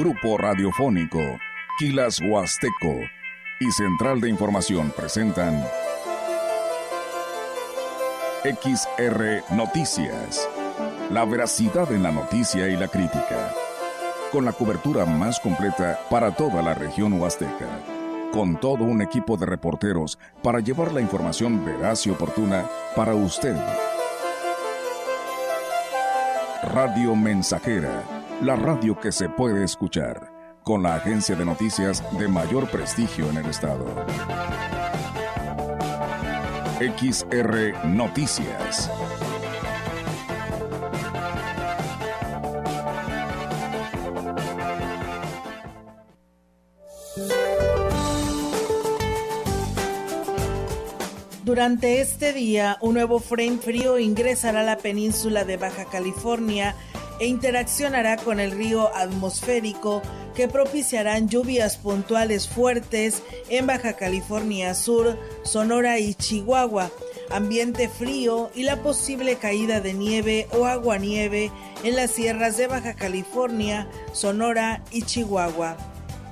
Grupo Radiofónico, Quilas Huasteco y Central de Información presentan XR Noticias, la veracidad en la noticia y la crítica, con la cobertura más completa para toda la región huasteca, con todo un equipo de reporteros para llevar la información veraz y oportuna para usted. Radio Mensajera, la radio que se puede escuchar, con la agencia de noticias de mayor prestigio en el estado. XR Noticias. Durante este día, un nuevo frente frío ingresará a la península de Baja California e interaccionará con el río atmosférico, que propiciarán lluvias puntuales fuertes en Baja California Sur, Sonora y Chihuahua, ambiente frío y la posible caída de nieve o aguanieve en las sierras de Baja California, Sonora y Chihuahua.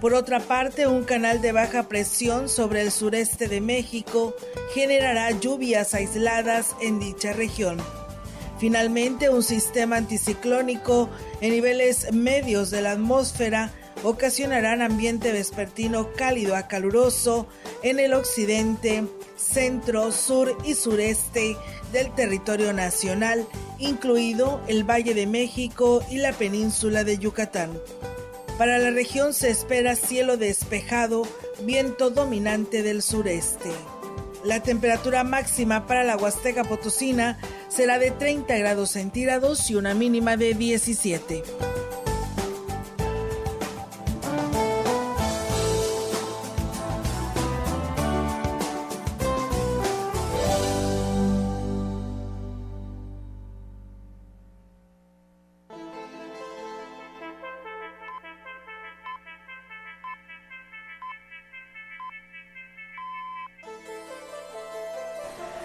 Por otra parte, un canal de baja presión sobre el sureste de México generará lluvias aisladas en dicha región. Finalmente, un sistema anticiclónico en niveles medios de la atmósfera ocasionarán ambiente vespertino cálido a caluroso en el occidente, centro, sur y sureste del territorio nacional, incluido el Valle de México y la península de Yucatán. Para la región se espera cielo despejado, viento dominante del sureste. La temperatura máxima para la Huasteca Potosina será de 30 grados centígrados y una mínima de 17.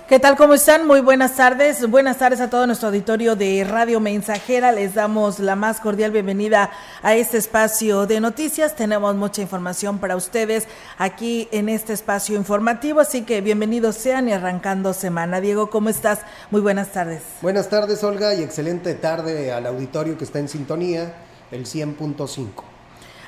¿Qué tal? ¿Cómo están? Muy buenas tardes. Buenas tardes a todo nuestro auditorio de Radio Mensajera. Les damos la más cordial bienvenida a este espacio de noticias. Tenemos mucha información para ustedes aquí en este espacio informativo, así que bienvenidos sean y arrancando semana. Diego, ¿cómo estás? Muy buenas tardes. Buenas tardes, Olga, y excelente tarde al auditorio que está en sintonía, el 100.5.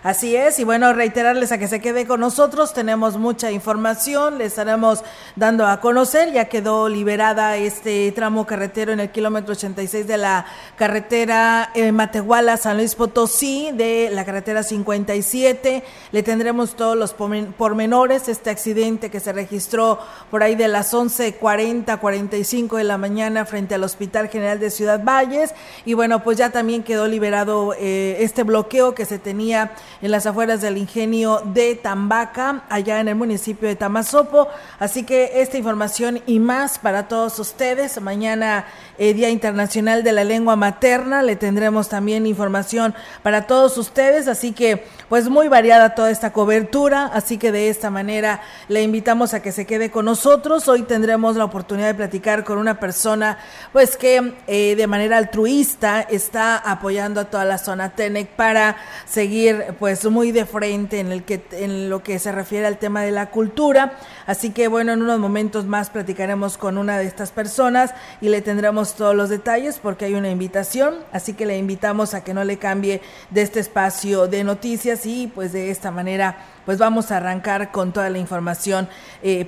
Así es, y bueno, reiterarles a que se quede con nosotros, tenemos mucha información, le estaremos dando a conocer, ya quedó liberada este tramo carretero en el kilómetro 86 de la carretera Matehuala-San Luis Potosí, de la carretera 57, le tendremos todos los pormenores, este accidente que se registró por ahí de las 11:45 de la mañana frente al Hospital General de Ciudad Valles, y bueno, pues ya también quedó liberado este bloqueo que se tenía en las afueras del ingenio de Tambaca, allá en el municipio de Tamasopo, así que esta información y más para todos ustedes. Mañana, Día Internacional de la Lengua Materna, le tendremos también información para todos ustedes, así que pues muy variada toda esta cobertura, así que de esta manera le invitamos a que se quede con nosotros. Hoy tendremos la oportunidad de platicar con una persona pues que de manera altruista está apoyando a toda la zona Tenek para seguir pues muy de frente en lo que se refiere al tema de la cultura, así que bueno, en unos momentos más platicaremos con una de estas personas y le tendremos todos los detalles porque hay una invitación, así que le invitamos a que no le cambie de este espacio de noticias y pues de esta manera pues vamos a arrancar con toda la información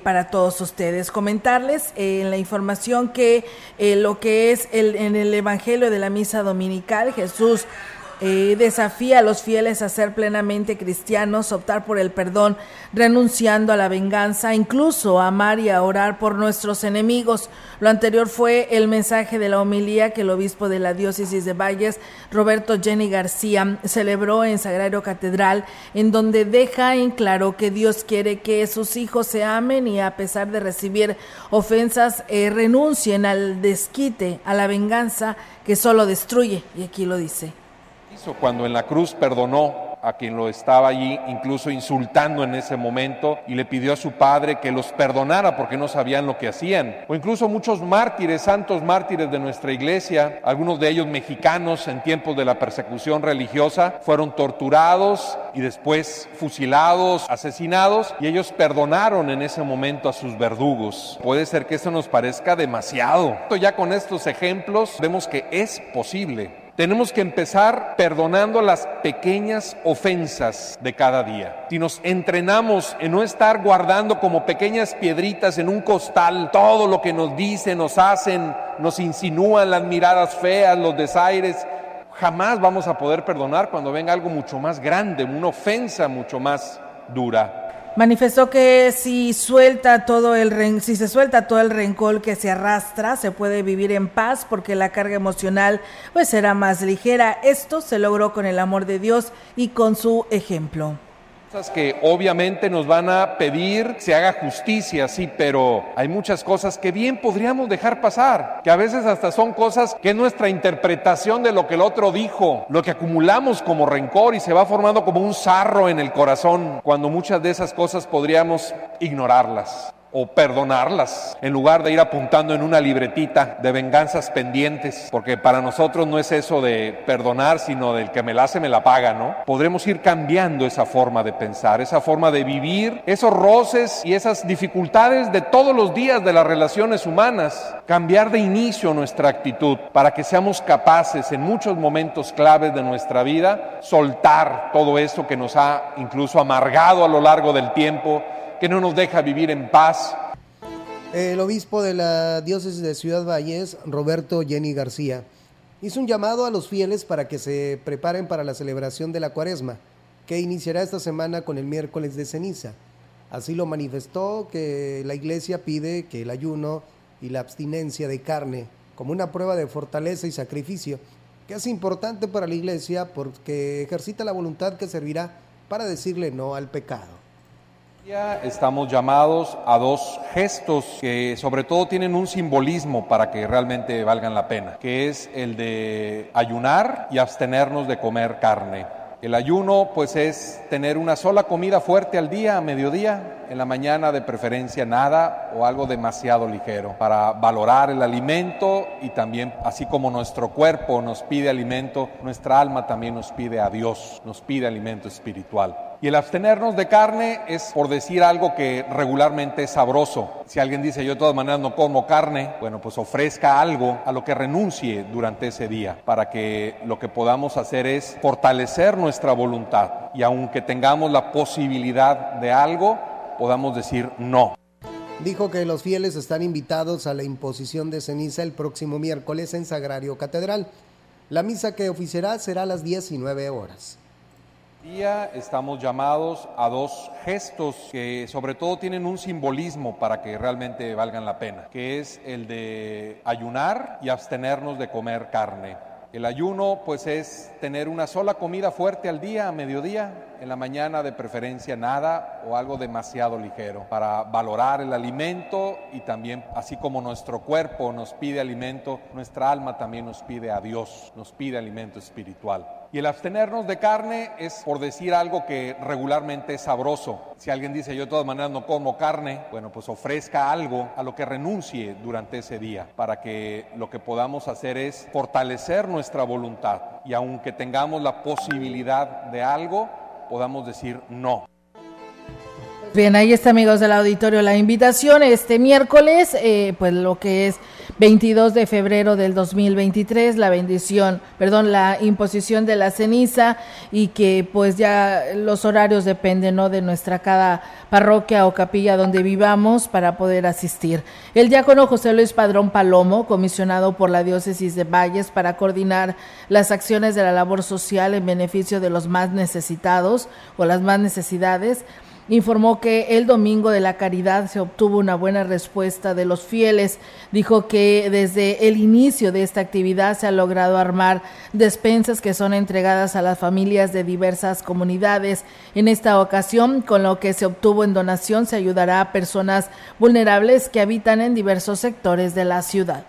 para todos ustedes. Comentarles en la información que lo que es en el Evangelio de la Misa Dominical, Jesús desafía a los fieles a ser plenamente cristianos, optar por el perdón, renunciando a la venganza, incluso a amar y a orar por nuestros enemigos. Lo anterior fue el mensaje de la homilía que el obispo de la Diócesis de Valles, Roberto Jenny García, celebró en Sagrario Catedral, en donde deja en claro que Dios quiere que sus hijos se amen y a pesar de recibir ofensas, renuncien al desquite, a la venganza que solo destruye, y aquí lo dice. Cuando en la cruz perdonó a quien lo estaba allí incluso insultando en ese momento, y le pidió a su padre que los perdonara porque no sabían lo que hacían. O incluso muchos mártires, santos mártires de nuestra iglesia, algunos de ellos mexicanos en tiempos de la persecución religiosa, fueron torturados y después fusilados, asesinados, y ellos perdonaron en ese momento a sus verdugos. Puede ser que eso nos parezca demasiado. Ya con estos ejemplos vemos que es posible. Tenemos que empezar perdonando las pequeñas ofensas de cada día. Si nos entrenamos en no estar guardando como pequeñas piedritas en un costal todo lo que nos dicen, nos hacen, nos insinúan, las miradas feas, los desaires, jamás vamos a poder perdonar cuando venga algo mucho más grande, una ofensa mucho más dura. Manifestó que si se suelta todo el rencor que se arrastra, se puede vivir en paz porque la carga emocional pues será más ligera. Esto se logró con el amor de Dios y con su ejemplo. Cosas que obviamente nos van a pedir que se haga justicia, sí, pero hay muchas cosas que bien podríamos dejar pasar, que a veces hasta son cosas que es nuestra interpretación de lo que el otro dijo, lo que acumulamos como rencor y se va formando como un sarro en el corazón, cuando muchas de esas cosas podríamos ignorarlas o perdonarlas, en lugar de ir apuntando en una libretita de venganzas pendientes, porque para nosotros no es eso de perdonar, sino del que me la hace, me la paga, ¿no? Podremos ir cambiando esa forma de pensar, esa forma de vivir, esos roces y esas dificultades de todos los días de las relaciones humanas, cambiar de inicio nuestra actitud, para que seamos capaces en muchos momentos claves de nuestra vida, soltar todo eso que nos ha incluso amargado a lo largo del tiempo, que no nos deja vivir en paz. El obispo de la diócesis de Ciudad Valles, Roberto Jenny García, hizo un llamado a los fieles para que se preparen para la celebración de la Cuaresma, que iniciará esta semana con el miércoles de ceniza. Así lo manifestó, que la iglesia pide que el ayuno y la abstinencia de carne, como una prueba de fortaleza y sacrificio, que es importante para la iglesia porque ejercita la voluntad que servirá para decirle no al pecado. Estamos llamados a dos gestos que sobre todo tienen un simbolismo para que realmente valgan la pena, que es el de ayunar y abstenernos de comer carne. El ayuno pues es tener una sola comida fuerte al día, a mediodía, en la mañana de preferencia nada o algo demasiado ligero, para valorar el alimento y también, así como nuestro cuerpo nos pide alimento, nuestra alma también nos pide a Dios, nos pide alimento espiritual. Y el abstenernos de carne es por decir algo que regularmente es sabroso. Si alguien dice yo de todas maneras no como carne, bueno, pues ofrezca algo a lo que renuncie durante ese día, para que lo que podamos hacer es fortalecer nuestra voluntad y aunque tengamos la posibilidad de algo, podamos decir no. Dijo que los fieles están invitados a la imposición de ceniza el próximo miércoles en Sagrario Catedral. La misa que oficiará será a las 19 horas. Estamos llamados a dos gestos que sobre todo tienen un simbolismo para que realmente valgan la pena, que es el de ayunar y abstenernos de comer carne. El ayuno pues es tener una sola comida fuerte al día, a mediodía, en la mañana de preferencia nada o algo demasiado ligero, para valorar el alimento y también, así como nuestro cuerpo nos pide alimento, nuestra alma también nos pide a Dios, nos pide alimento espiritual. Y el abstenernos de carne es por decir algo que regularmente es sabroso. Si alguien dice yo de todas maneras no como carne, bueno, pues ofrezca algo a lo que renuncie durante ese día, para que lo que podamos hacer es fortalecer nuestra voluntad y aunque tengamos la posibilidad de algo, podamos decir no. Bien, ahí está, amigos del auditorio, la invitación este miércoles, pues lo que es 22 de febrero del 2023, la imposición de la ceniza, y que pues ya los horarios dependen, ¿no?, de nuestra cada parroquia o capilla donde vivamos para poder asistir. El diácono José Luis Padrón Palomo, comisionado por la Diócesis de Valles para coordinar las acciones de la labor social en beneficio de los más necesitados o las más necesidades, informó que el Domingo de la Caridad se obtuvo una buena respuesta de los fieles. Dijo que desde el inicio de esta actividad se ha logrado armar despensas que son entregadas a las familias de diversas comunidades. En esta ocasión, con lo que se obtuvo en donación, se ayudará a personas vulnerables que habitan en diversos sectores de la ciudad.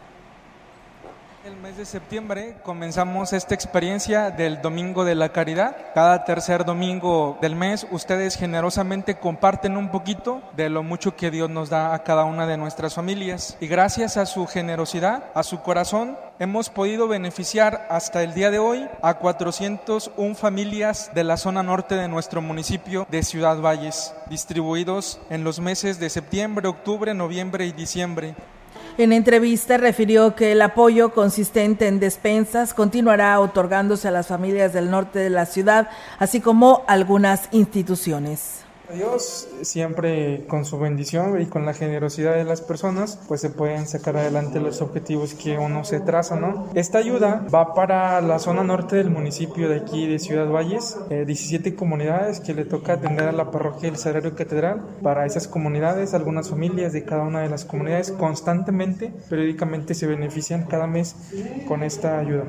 El mes de septiembre comenzamos esta experiencia del Domingo de la Caridad. Cada tercer domingo del mes ustedes generosamente comparten un poquito de lo mucho que Dios nos da a cada una de nuestras familias. Y gracias a su generosidad, a su corazón, hemos podido beneficiar hasta el día de hoy a 401 familias de la zona norte de nuestro municipio de Ciudad Valles, distribuidos en los meses de septiembre, octubre, noviembre y diciembre. En entrevista refirió que el apoyo consistente en despensas continuará otorgándose a las familias del norte de la ciudad, así como algunas instituciones. Dios siempre con su bendición y con la generosidad de las personas, pues se pueden sacar adelante los objetivos que uno se traza, ¿no? Esta ayuda va para la zona norte del municipio de aquí de Ciudad Valles, 17 comunidades que le toca atender a la parroquia del Sagrario Catedral. Para esas comunidades, algunas familias de cada una de las comunidades constantemente, periódicamente se benefician cada mes con esta ayuda.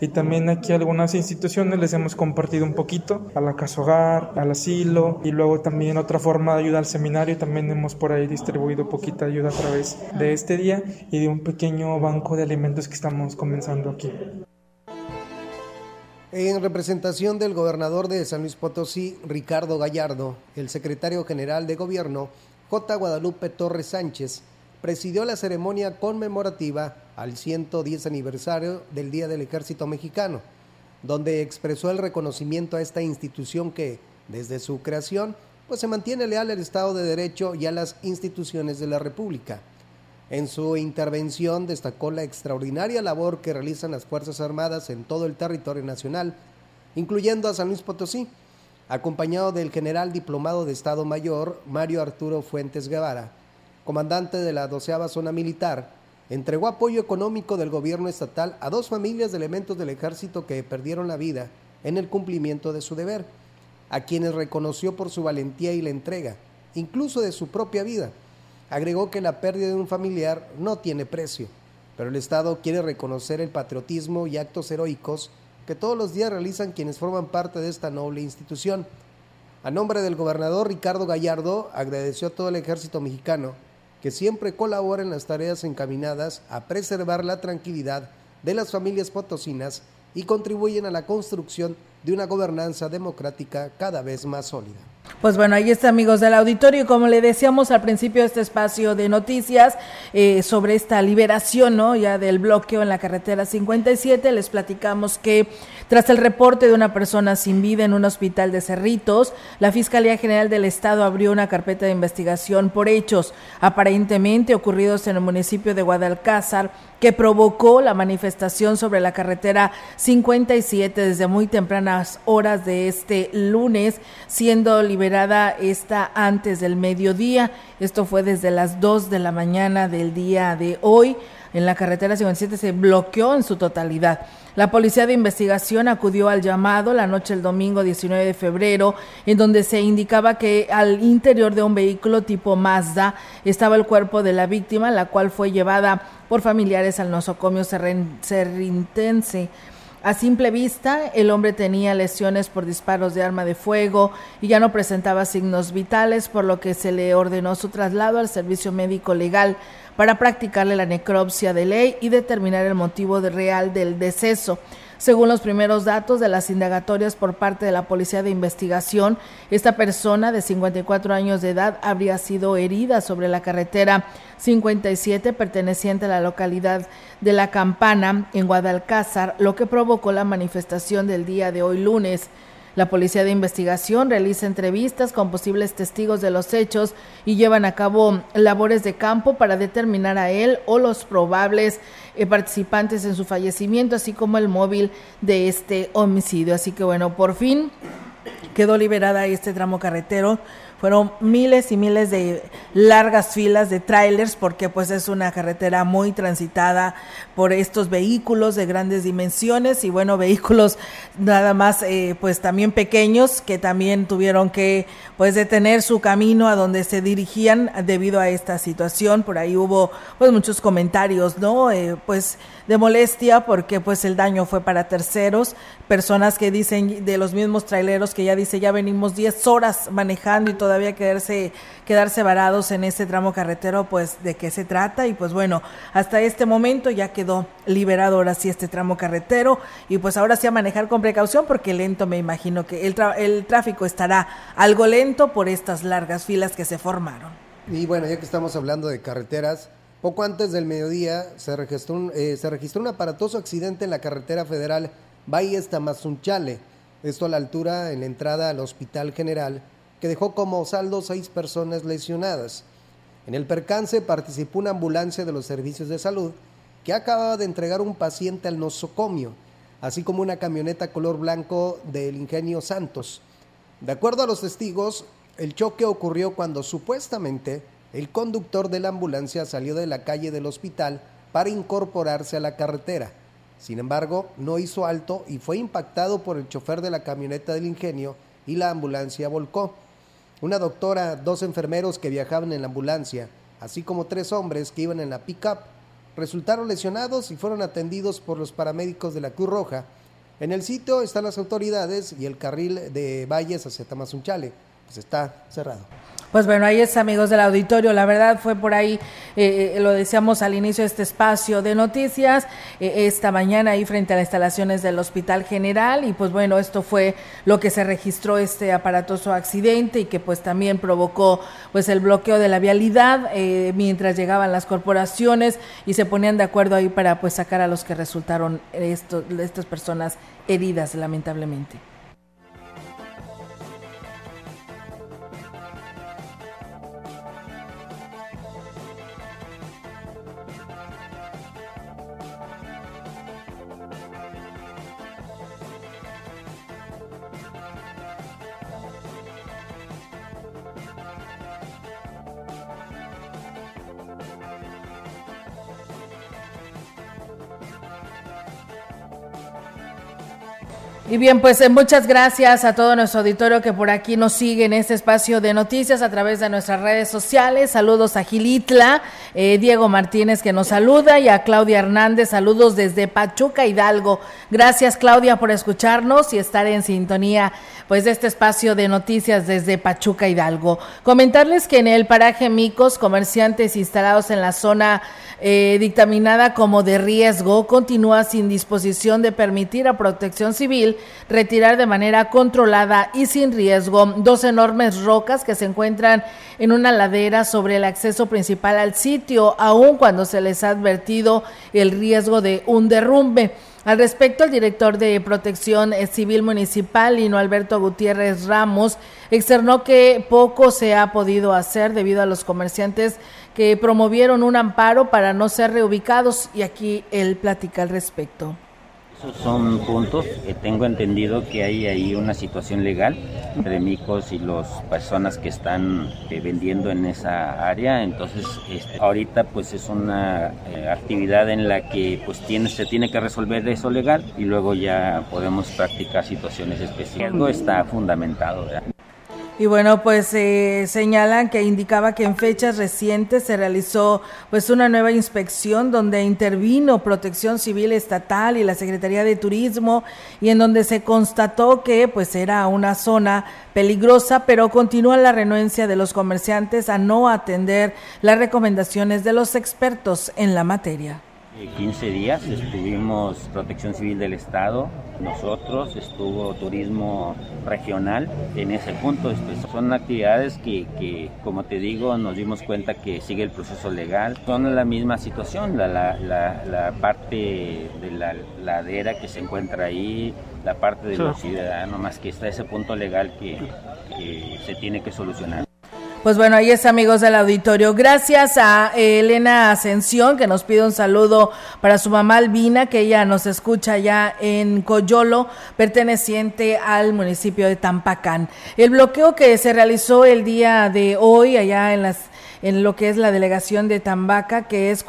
Y también aquí a algunas instituciones les hemos compartido un poquito, a la Casa Hogar, al asilo, y luego también otra forma de ayuda al seminario. También hemos por ahí distribuido poquita ayuda a través de este día y de un pequeño banco de alimentos que estamos comenzando aquí. En representación del gobernador de San Luis Potosí, Ricardo Gallardo, el secretario general de Gobierno, J. Guadalupe Torres Sánchez, presidió la ceremonia conmemorativa al 110 aniversario del Día del Ejército Mexicano, donde expresó el reconocimiento a esta institución que, desde su creación, pues se mantiene leal al Estado de Derecho y a las instituciones de la República. En su intervención destacó la extraordinaria labor que realizan las Fuerzas Armadas en todo el territorio nacional, incluyendo a San Luis Potosí, acompañado del general diplomado de Estado Mayor Mario Arturo Fuentes Guevara, comandante de la 12ª Zona Militar. Entregó apoyo económico del gobierno estatal a 2 familias de elementos del ejército que perdieron la vida en el cumplimiento de su deber, a quienes reconoció por su valentía y la entrega, incluso de su propia vida. Agregó que la pérdida de un familiar no tiene precio, pero el Estado quiere reconocer el patriotismo y actos heroicos que todos los días realizan quienes forman parte de esta noble institución. A nombre del gobernador Ricardo Gallardo, agradeció a todo el ejército mexicano que siempre colabora en las tareas encaminadas a preservar la tranquilidad de las familias potosinas y contribuyen a la construcción de una gobernanza democrática cada vez más sólida. Pues bueno, ahí está, amigos del auditorio, y como le decíamos al principio de este espacio de noticias, sobre esta liberación, ¿no?, ya del bloqueo en la carretera 57, les platicamos que tras el reporte de una persona sin vida en un hospital de Cerritos, la Fiscalía General del Estado abrió una carpeta de investigación por hechos aparentemente ocurridos en el municipio de Guadalcázar, que provocó la manifestación sobre la carretera 57 desde muy tempranas horas de este lunes, siendo liberada esta antes del mediodía. Esto fue desde las 2 de la mañana del día de hoy. En la carretera 57 se bloqueó en su totalidad. La Policía de Investigación acudió al llamado la noche del domingo 19 de febrero, en donde se indicaba que al interior de un vehículo tipo Mazda estaba el cuerpo de la víctima, la cual fue llevada por familiares al nosocomio cerritense. A simple vista, el hombre tenía lesiones por disparos de arma de fuego y ya no presentaba signos vitales, por lo que se le ordenó su traslado al servicio médico legal para practicarle la necropsia de ley y determinar el motivo real del deceso. Según los primeros datos de las indagatorias por parte de la Policía de Investigación, esta persona de 54 años de edad habría sido herida sobre la carretera 57 perteneciente a la localidad de La Campana, en Guadalcázar, lo que provocó la manifestación del día de hoy lunes. La Policía de Investigación realiza entrevistas con posibles testigos de los hechos y llevan a cabo labores de campo para determinar a él o los probables participantes en su fallecimiento, así como el móvil de este homicidio. Así que bueno, por fin quedó liberada este tramo carretero. Fueron miles y miles de largas filas de trailers, porque pues es una carretera muy transitada por estos vehículos de grandes dimensiones y bueno, vehículos nada más pues también pequeños, que también tuvieron que pues detener su camino a donde se dirigían debido a esta situación. Por ahí hubo pues muchos comentarios, ¿no?, pues de molestia, porque pues el daño fue para terceros, personas que dicen, de los mismos traileros, que ya venimos 10 horas manejando y todavía todavía quedarse varados en este tramo carretero, pues de qué se trata. Y pues bueno, hasta este momento ya quedó liberado ahora sí este tramo carretero, y pues ahora sí a manejar con precaución, porque lento me imagino que el tráfico estará algo lento por estas largas filas que se formaron. Y bueno, ya que estamos hablando de carreteras, poco antes del mediodía se registró un aparatoso accidente en la carretera federal Valles-Tamazunchale, esto a la altura en la entrada al Hospital General, que dejó como saldo 6 personas lesionadas. En el percance participó una ambulancia de los servicios de salud que acababa de entregar un paciente al nosocomio, así como una camioneta color blanco del Ingenio Santos. De acuerdo a los testigos, el choque ocurrió cuando supuestamente el conductor de la ambulancia salió de la calle del hospital para incorporarse a la carretera. Sin embargo, no hizo alto y fue impactado por el chofer de la camioneta del Ingenio, y la ambulancia volcó. Una doctora, 2 enfermeros que viajaban en la ambulancia, así como 3 hombres que iban en la pick-up, resultaron lesionados y fueron atendidos por los paramédicos de la Cruz Roja. En el sitio están las autoridades y el carril de Valles hacia Tamazunchale pues está cerrado. Pues bueno, ahí es, amigos del auditorio, la verdad fue por ahí, lo decíamos al inicio de este espacio de noticias, esta mañana ahí frente a las instalaciones del Hospital General, y pues bueno, esto fue lo que se registró, este aparatoso accidente, y que pues también provocó pues el bloqueo de la vialidad mientras llegaban las corporaciones y se ponían de acuerdo ahí para pues sacar a los que resultaron estas personas heridas, lamentablemente. Y bien, pues muchas gracias a todo nuestro auditorio que por aquí nos sigue en este espacio de noticias a través de nuestras redes sociales. Saludos a Gilitla, Diego Martínez que nos saluda, y a Claudia Hernández, saludos desde Pachuca, Hidalgo. Gracias, Claudia, por escucharnos y estar en sintonía pues de este espacio de noticias desde Pachuca, Hidalgo. Comentarles que en el paraje Micos, comerciantes instalados en la zona dictaminada como de riesgo continúa sin disposición de permitir a Protección Civil retirar de manera controlada y sin riesgo 2 enormes rocas que se encuentran en una ladera sobre el acceso principal al sitio, aun cuando se les ha advertido el riesgo de un derrumbe. Al respecto, el director de Protección Civil Municipal, Lino Alberto Gutiérrez Ramos, externó que poco se ha podido hacer debido a los comerciantes que promovieron un amparo para no ser reubicados, y aquí él platica al respecto. Esos son puntos que tengo entendido que hay ahí una situación legal entre Micos y las personas que están vendiendo en esa área. Entonces ahorita pues es una actividad en la que pues se tiene que resolver eso legal, y luego ya podemos practicar situaciones especiales. Algo está fundamentado, ¿verdad? Y bueno, pues señalan que indicaba que en fechas recientes se realizó pues una nueva inspección donde intervino Protección Civil Estatal y la Secretaría de Turismo, y en donde se constató que pues era una zona peligrosa, pero continúa la renuencia de los comerciantes a no atender las recomendaciones de los expertos en la materia. 15 días estuvimos Protección Civil del Estado, nosotros, estuvo Turismo Regional en ese punto. Son actividades que, como te digo, nos dimos cuenta que sigue el proceso legal. Son la misma situación, la parte de la ladera que se encuentra ahí, la parte de los ciudadanos, más que está ese punto legal que se tiene que solucionar. Pues bueno, ahí es, amigos del auditorio. Gracias a Elena Ascensión, que nos pide un saludo para su mamá Albina, que ella nos escucha ya en Coyolo, perteneciente al municipio de Tampacán. El bloqueo que se realizó el día de hoy allá en las en lo que es la delegación de Tambaca, que es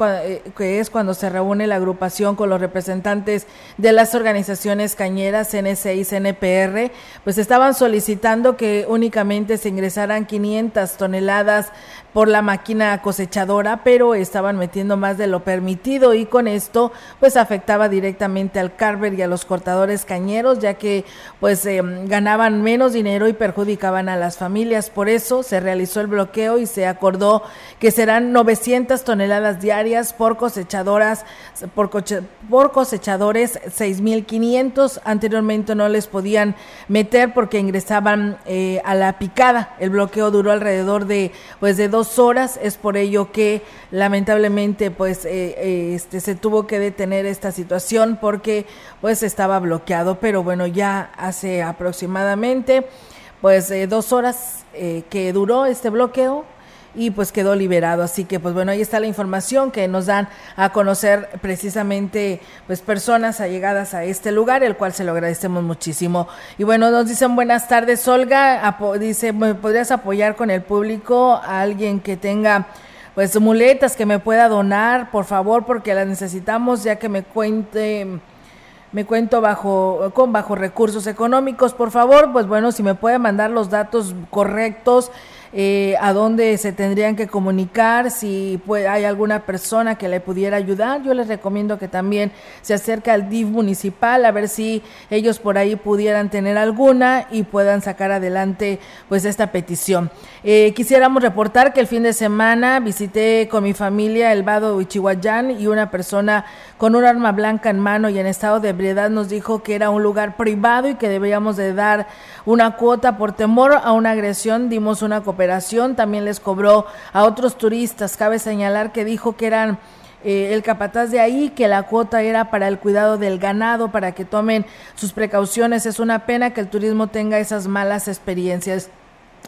cuando se reúne la agrupación con los representantes de las organizaciones cañeras CNC y CNPR, pues estaban solicitando que únicamente se ingresaran 500 toneladas por la máquina cosechadora, pero estaban metiendo más de lo permitido y con esto pues afectaba directamente al carver y a los cortadores cañeros, ya que pues ganaban menos dinero y perjudicaban a las familias. Por eso se realizó el bloqueo y se acordó que serán 900 toneladas diarias por cosechadores 6,500. Anteriormente no les podían meter porque ingresaban a la picada. El bloqueo duró alrededor de 2 horas. Es por ello que lamentablemente se tuvo que detener esta situación porque pues estaba bloqueado, pero bueno, ya hace aproximadamente 2 horas que duró este bloqueo y pues quedó liberado, así que pues bueno, ahí está la información que nos dan a conocer precisamente pues personas allegadas a este lugar, el cual se lo agradecemos muchísimo. Y bueno, nos dicen buenas tardes, Olga, dice, ¿me podrías apoyar con el público a alguien que tenga pues muletas que me pueda donar, por favor, porque las necesitamos, ya que me cuento con bajos recursos económicos, por favor? Pues bueno, si me puede mandar los datos correctos, a dónde se tendrían que comunicar, si hay alguna persona que le pudiera ayudar. Yo les recomiendo que también se acerque al DIF municipal a ver si ellos por ahí pudieran tener alguna y puedan sacar adelante pues esta petición. Quisiéramos reportar que el fin de semana visité con mi familia el vado de Huichihuayán y una persona con un arma blanca en mano y en estado de ebriedad nos dijo que era un lugar privado y que debíamos de dar una cuota por temor a una agresión. Dimos una cooperación, también les cobró a otros turistas. Cabe señalar que dijo que eran el capataz de ahí, que la cuota era para el cuidado del ganado, para que tomen sus precauciones. Es una pena que el turismo tenga esas malas experiencias.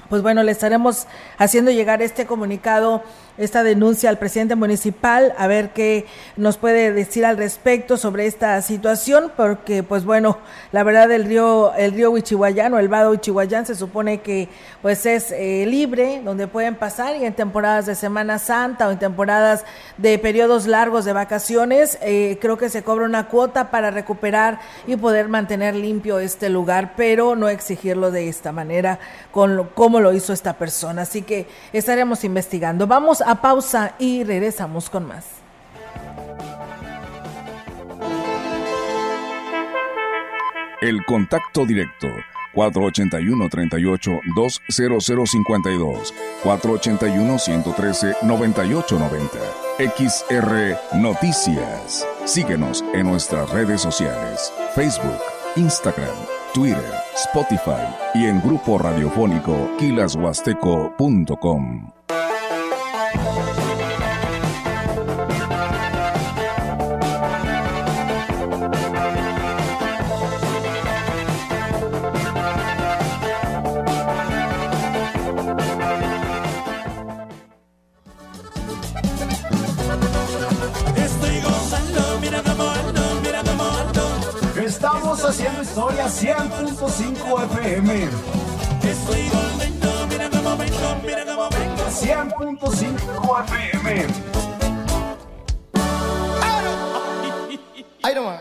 Pues bueno, le estaremos haciendo llegar este comunicado, esta denuncia al presidente municipal, a ver qué nos puede decir al respecto sobre esta situación, porque pues bueno, la verdad el río Huichihuayán o el vado Huichihuayán se supone que pues es libre, donde pueden pasar, y en temporadas de Semana Santa o en temporadas de periodos largos de vacaciones, creo que se cobra una cuota para recuperar y poder mantener limpio este lugar, pero no exigirlo de esta manera como lo hizo esta persona, así que estaremos investigando. Vamos a pausa y regresamos con más. El contacto directo 481-38-20052, 481-113-9890. XR Noticias. Síguenos en nuestras redes sociales, Facebook, Instagram, Twitter, Spotify y en grupo radiofónico quilashuasteco.com. Estamos haciendo historia 100.5 FM. Estoy volviendo, mira cómo vengo, mira cómo vengo. 100.5 FM. Ay, no más.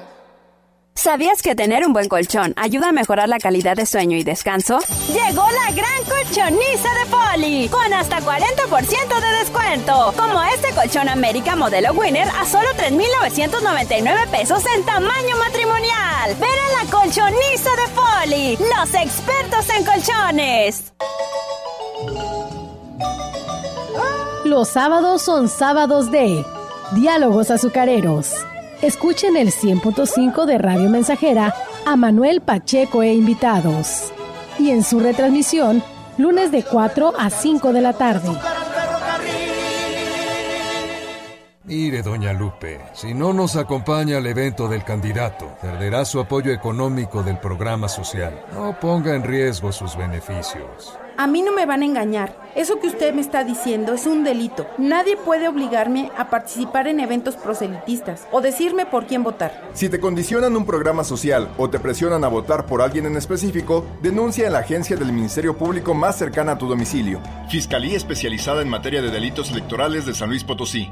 ¿Sabías que tener un buen colchón ayuda a mejorar la calidad de sueño y descanso? Llegó la gran colchoniza de Poli, con hasta 40% de descuento. Como este colchón América modelo Winner a solo $3,999 pesos en tamaño matrimonial. Ven a la colchoniza de Poli, los expertos en colchones. Los sábados son sábados de Diálogos Azucareros. Escuchen el 100.5 de Radio Mensajera a Manuel Pacheco e invitados. Y en su retransmisión, lunes de 4 a 5 de la tarde. Mire, doña Lupe, si no nos acompaña al evento del candidato, perderá su apoyo económico del programa social. No ponga en riesgo sus beneficios. A mí no me van a engañar. Eso que usted me está diciendo es un delito. Nadie puede obligarme a participar en eventos proselitistas o decirme por quién votar. Si te condicionan un programa social o te presionan a votar por alguien en específico, denuncia en la agencia del Ministerio Público más cercana a tu domicilio. Fiscalía Especializada en Materia de Delitos Electorales de San Luis Potosí.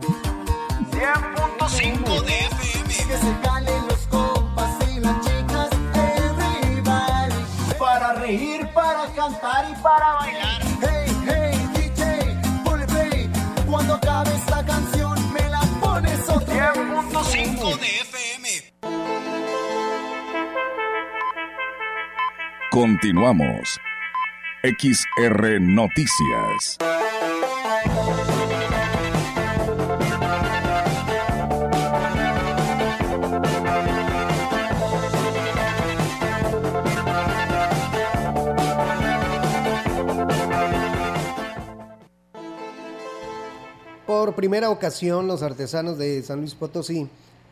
100.5 de FM. Que se calen los compas y las chicas, el rival. Para reír, para cantar y para bailar. Hey, hey, DJ, ponle play. Cuando acabe esta canción, me la pones otra vez. 100.5 de FM. Continuamos. XR Noticias. Por primera ocasión, los artesanos de San Luis Potosí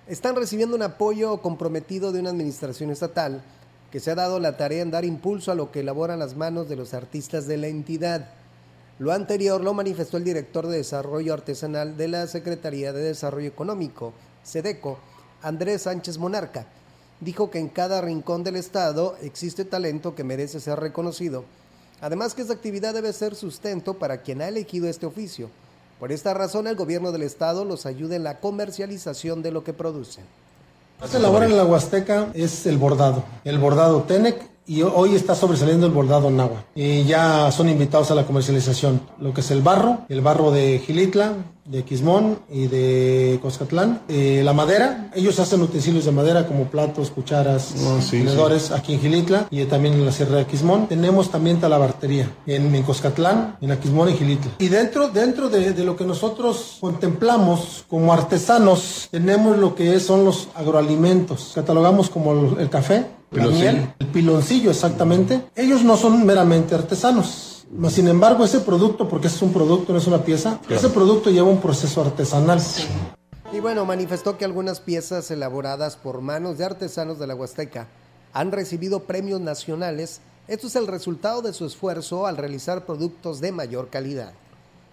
están recibiendo un apoyo comprometido de una administración estatal que se ha dado la tarea en dar impulso a lo que elaboran las manos de los artistas de la entidad. Lo anterior lo manifestó el director de Desarrollo Artesanal de la Secretaría de Desarrollo Económico, SEDECO, Andrés Sánchez Monarca. Dijo que en cada rincón del estado existe talento que merece ser reconocido. Además que esta actividad debe ser sustento para quien ha elegido este oficio. Por esta razón, el gobierno del estado los ayuda en la comercialización de lo que producen. Lo que se elabora en la Huasteca es el bordado Tenek, y hoy está sobresaliendo el bordado náhuatl. Y ya son invitados a la comercialización, lo que es el barro de Gilitla, de Quismón y de Coscatlán. La madera, ellos hacen utensilios de madera como platos, cucharas, tenedores, aquí en Gilitla y también en la Sierra de Quismón. Tenemos también talabartería en Coscatlán, en Aquismón y Gilitla. Y dentro de lo que nosotros contemplamos como artesanos, tenemos lo que son los agroalimentos. Catalogamos como el café, la miel, el piloncillo exactamente. Ellos no son meramente artesanos. Sin embargo, ese producto, porque es un producto, no es una pieza, claro, ese producto lleva un proceso artesanal. Y bueno, manifestó que algunas piezas elaboradas por manos de artesanos de la Huasteca han recibido premios nacionales. Esto es el resultado de su esfuerzo al realizar productos de mayor calidad.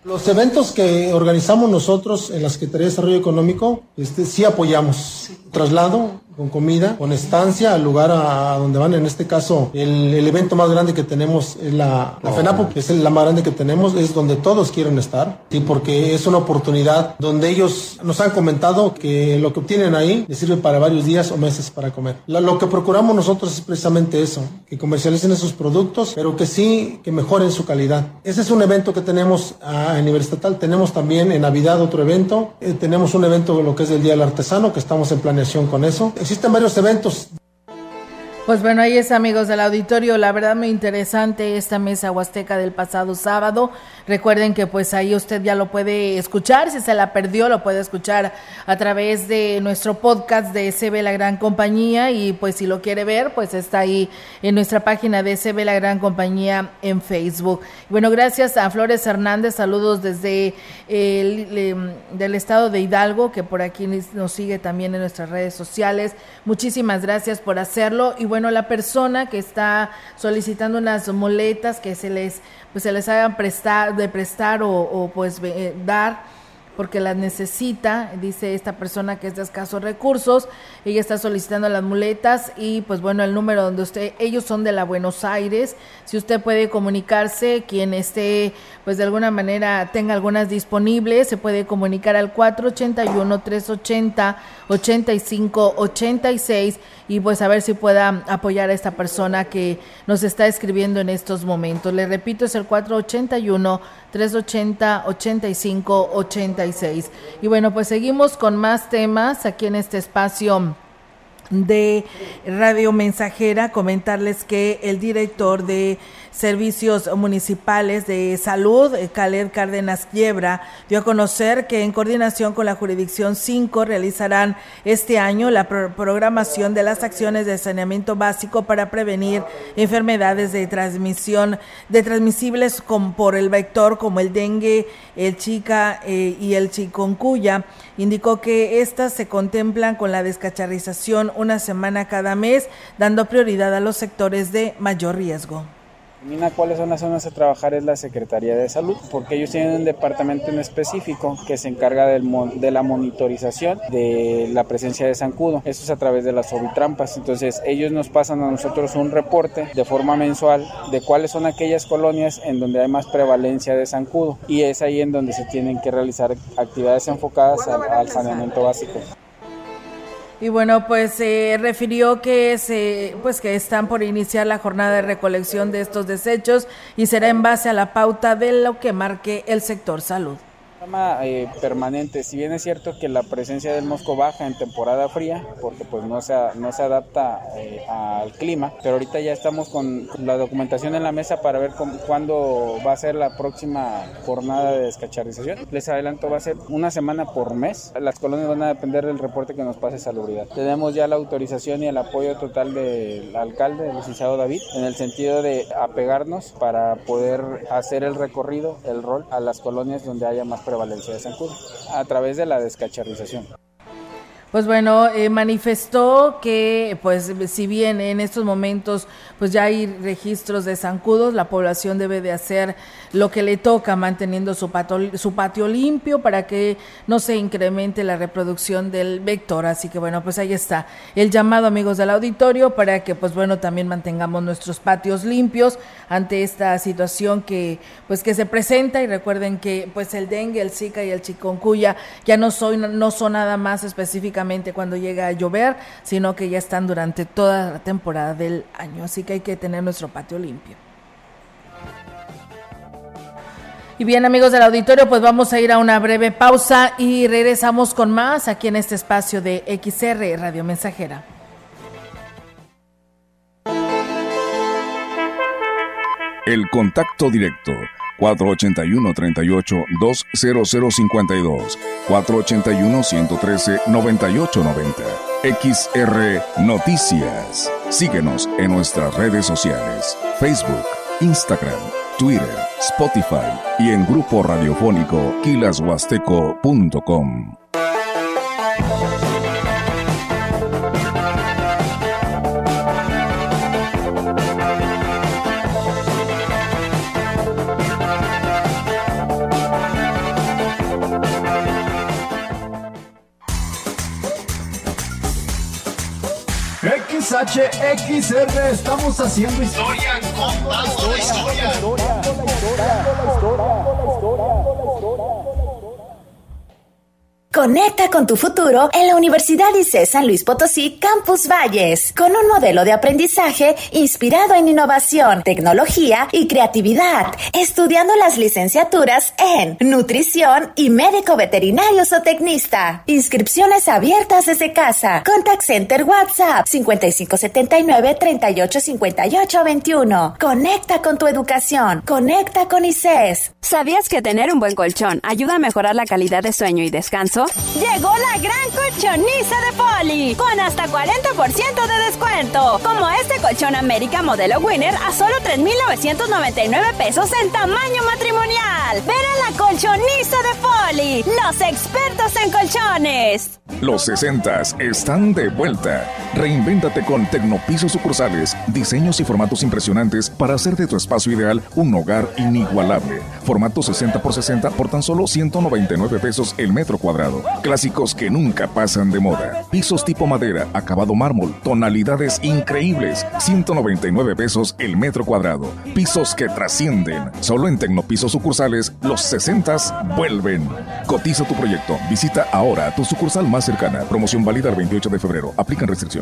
Los eventos que organizamos nosotros en la Secretaría de Desarrollo Económico, sí apoyamos. Sí. Traslado, con comida, con estancia al lugar a donde van. En este caso, el evento más grande que tenemos es la FENAWAP, que es la más grande que tenemos, es donde todos quieren estar, sí, porque es una oportunidad donde ellos nos han comentado que lo que obtienen ahí les sirve para varios días o meses para comer. Lo que procuramos nosotros es precisamente eso, que comercialicen esos productos, pero que sí, que mejoren su calidad. Ese es un evento que tenemos a nivel estatal. Tenemos también en Navidad otro evento, tenemos un evento lo que es el Día del Artesano, que estamos en planeación con eso. Existen varios eventos. Pues bueno, ahí es, amigos del auditorio, la verdad muy interesante esta mesa huasteca del pasado sábado. Recuerden que pues ahí usted ya lo puede escuchar, si se la perdió lo puede escuchar a través de nuestro podcast de SB La Gran Compañía, y pues si lo quiere ver, pues está ahí en nuestra página de SB La Gran Compañía en Facebook. Bueno, gracias a Flores Hernández, saludos desde del estado de Hidalgo, que por aquí nos sigue también en nuestras redes sociales. Muchísimas gracias por hacerlo. Y bueno, la persona que está solicitando unas muletas que se les hagan prestar o pues dar, porque las necesita, dice esta persona que es de escasos recursos. Ella está solicitando las muletas y pues bueno, el número donde ellos son de la Buenos Aires. Si usted puede comunicarse, quien esté pues de alguna manera tenga algunas disponibles, se puede comunicar al 481-380-8586 y pues a ver si pueda apoyar a esta persona que nos está escribiendo en estos momentos. Le repito, es el 481-380-8586. Y bueno, pues seguimos con más temas aquí en este espacio de Radio Mensajera. Comentarles que el director de Servicios Municipales de Salud, Caled Cárdenas Quiebra, dio a conocer que en coordinación con la Jurisdicción 5 realizarán este año la programación de las acciones de saneamiento básico para prevenir enfermedades de transmisibles por el vector, como el dengue, el zika y el chikungunya. Indicó que estas se contemplan con la descacharrización una semana cada mes, dando prioridad a los sectores de mayor riesgo. Cuáles son las zonas a trabajar es la Secretaría de Salud, porque ellos tienen un departamento en específico que se encarga de la monitorización de la presencia de zancudo. Eso es a través de las ovitrampas. Entonces ellos nos pasan a nosotros un reporte de forma mensual de cuáles son aquellas colonias en donde hay más prevalencia de zancudo, y es ahí en donde se tienen que realizar actividades enfocadas al saneamiento básico. Y bueno, pues refirió que que están por iniciar la jornada de recolección de estos desechos y será en base a la pauta de lo que marque el sector salud. Permanente, si bien es cierto que la presencia del mosco baja en temporada fría porque pues no se adapta al clima, pero ahorita ya estamos con la documentación en la mesa para ver cuándo va a ser la próxima jornada de descacharización. Les adelanto, va a ser una semana por mes. Las colonias van a depender del reporte que nos pase Salubridad. Tenemos ya la autorización y el apoyo total del alcalde, el licenciado David, en el sentido de apegarnos para poder hacer el recorrido, el rol a las colonias donde haya más prevalencia de zancudo a través de la descacharización. Pues bueno, manifestó que pues si bien en estos momentos pues ya hay registros de zancudos, la población debe de hacer lo que le toca manteniendo su patio limpio para que no se incremente la reproducción del vector. Así que bueno, pues ahí está el llamado, amigos del auditorio, para que pues bueno también mantengamos nuestros patios limpios ante esta situación que se presenta. Y recuerden que pues el dengue, el zika y el chikungunya ya no son nada más específicamente cuando llega a llover, sino que ya están durante toda la temporada del año, así que hay que tener nuestro patio limpio. Y bien, amigos del auditorio, pues vamos a ir a una breve pausa y regresamos con más aquí en este espacio de XR Radio Mensajera. El contacto directo 481-38-20052, 481-113-9890, XR Noticias. Síguenos en nuestras redes sociales, Facebook, Instagram, Twitter, Spotify y en Grupo Radiofónico quilashuasteco.com. XR, estamos haciendo historia, contando la historia. Conecta con tu futuro en la Universidad ICE San Luis Potosí Campus Valles, con un modelo de aprendizaje inspirado en innovación, tecnología y creatividad, estudiando las licenciaturas en nutrición y médico veterinario zootecnista. Inscripciones abiertas desde casa. Contact Center WhatsApp 5579-385821. Conecta con tu educación. Conecta con ICES. ¿Sabías que tener un buen colchón ayuda a mejorar la calidad de sueño y descanso? Llegó la gran colchoniza de Poli, con hasta 40% de descuento. Como este colchón América modelo Winner a solo $3,999 en tamaño matrimonial. Ver a la colchoniza de Poli, los expertos en colchones. Los 60s están de vuelta. Reinvéntate con Tecnopisos sucursales, diseños y formatos impresionantes para hacer de tu espacio ideal un hogar inigualable. Formato 60x60 por tan solo $199 el metro cuadrado. Clásicos que nunca pasan de moda. Pisos tipo madera, acabado mármol, tonalidades increíbles. $199 el metro cuadrado. Pisos que trascienden. Solo en Tecnopisos sucursales, los 60s vuelven. Cotiza tu proyecto. Visita ahora a tu sucursal más cercana. Promoción válida el 28 de febrero. Aplican restricciones.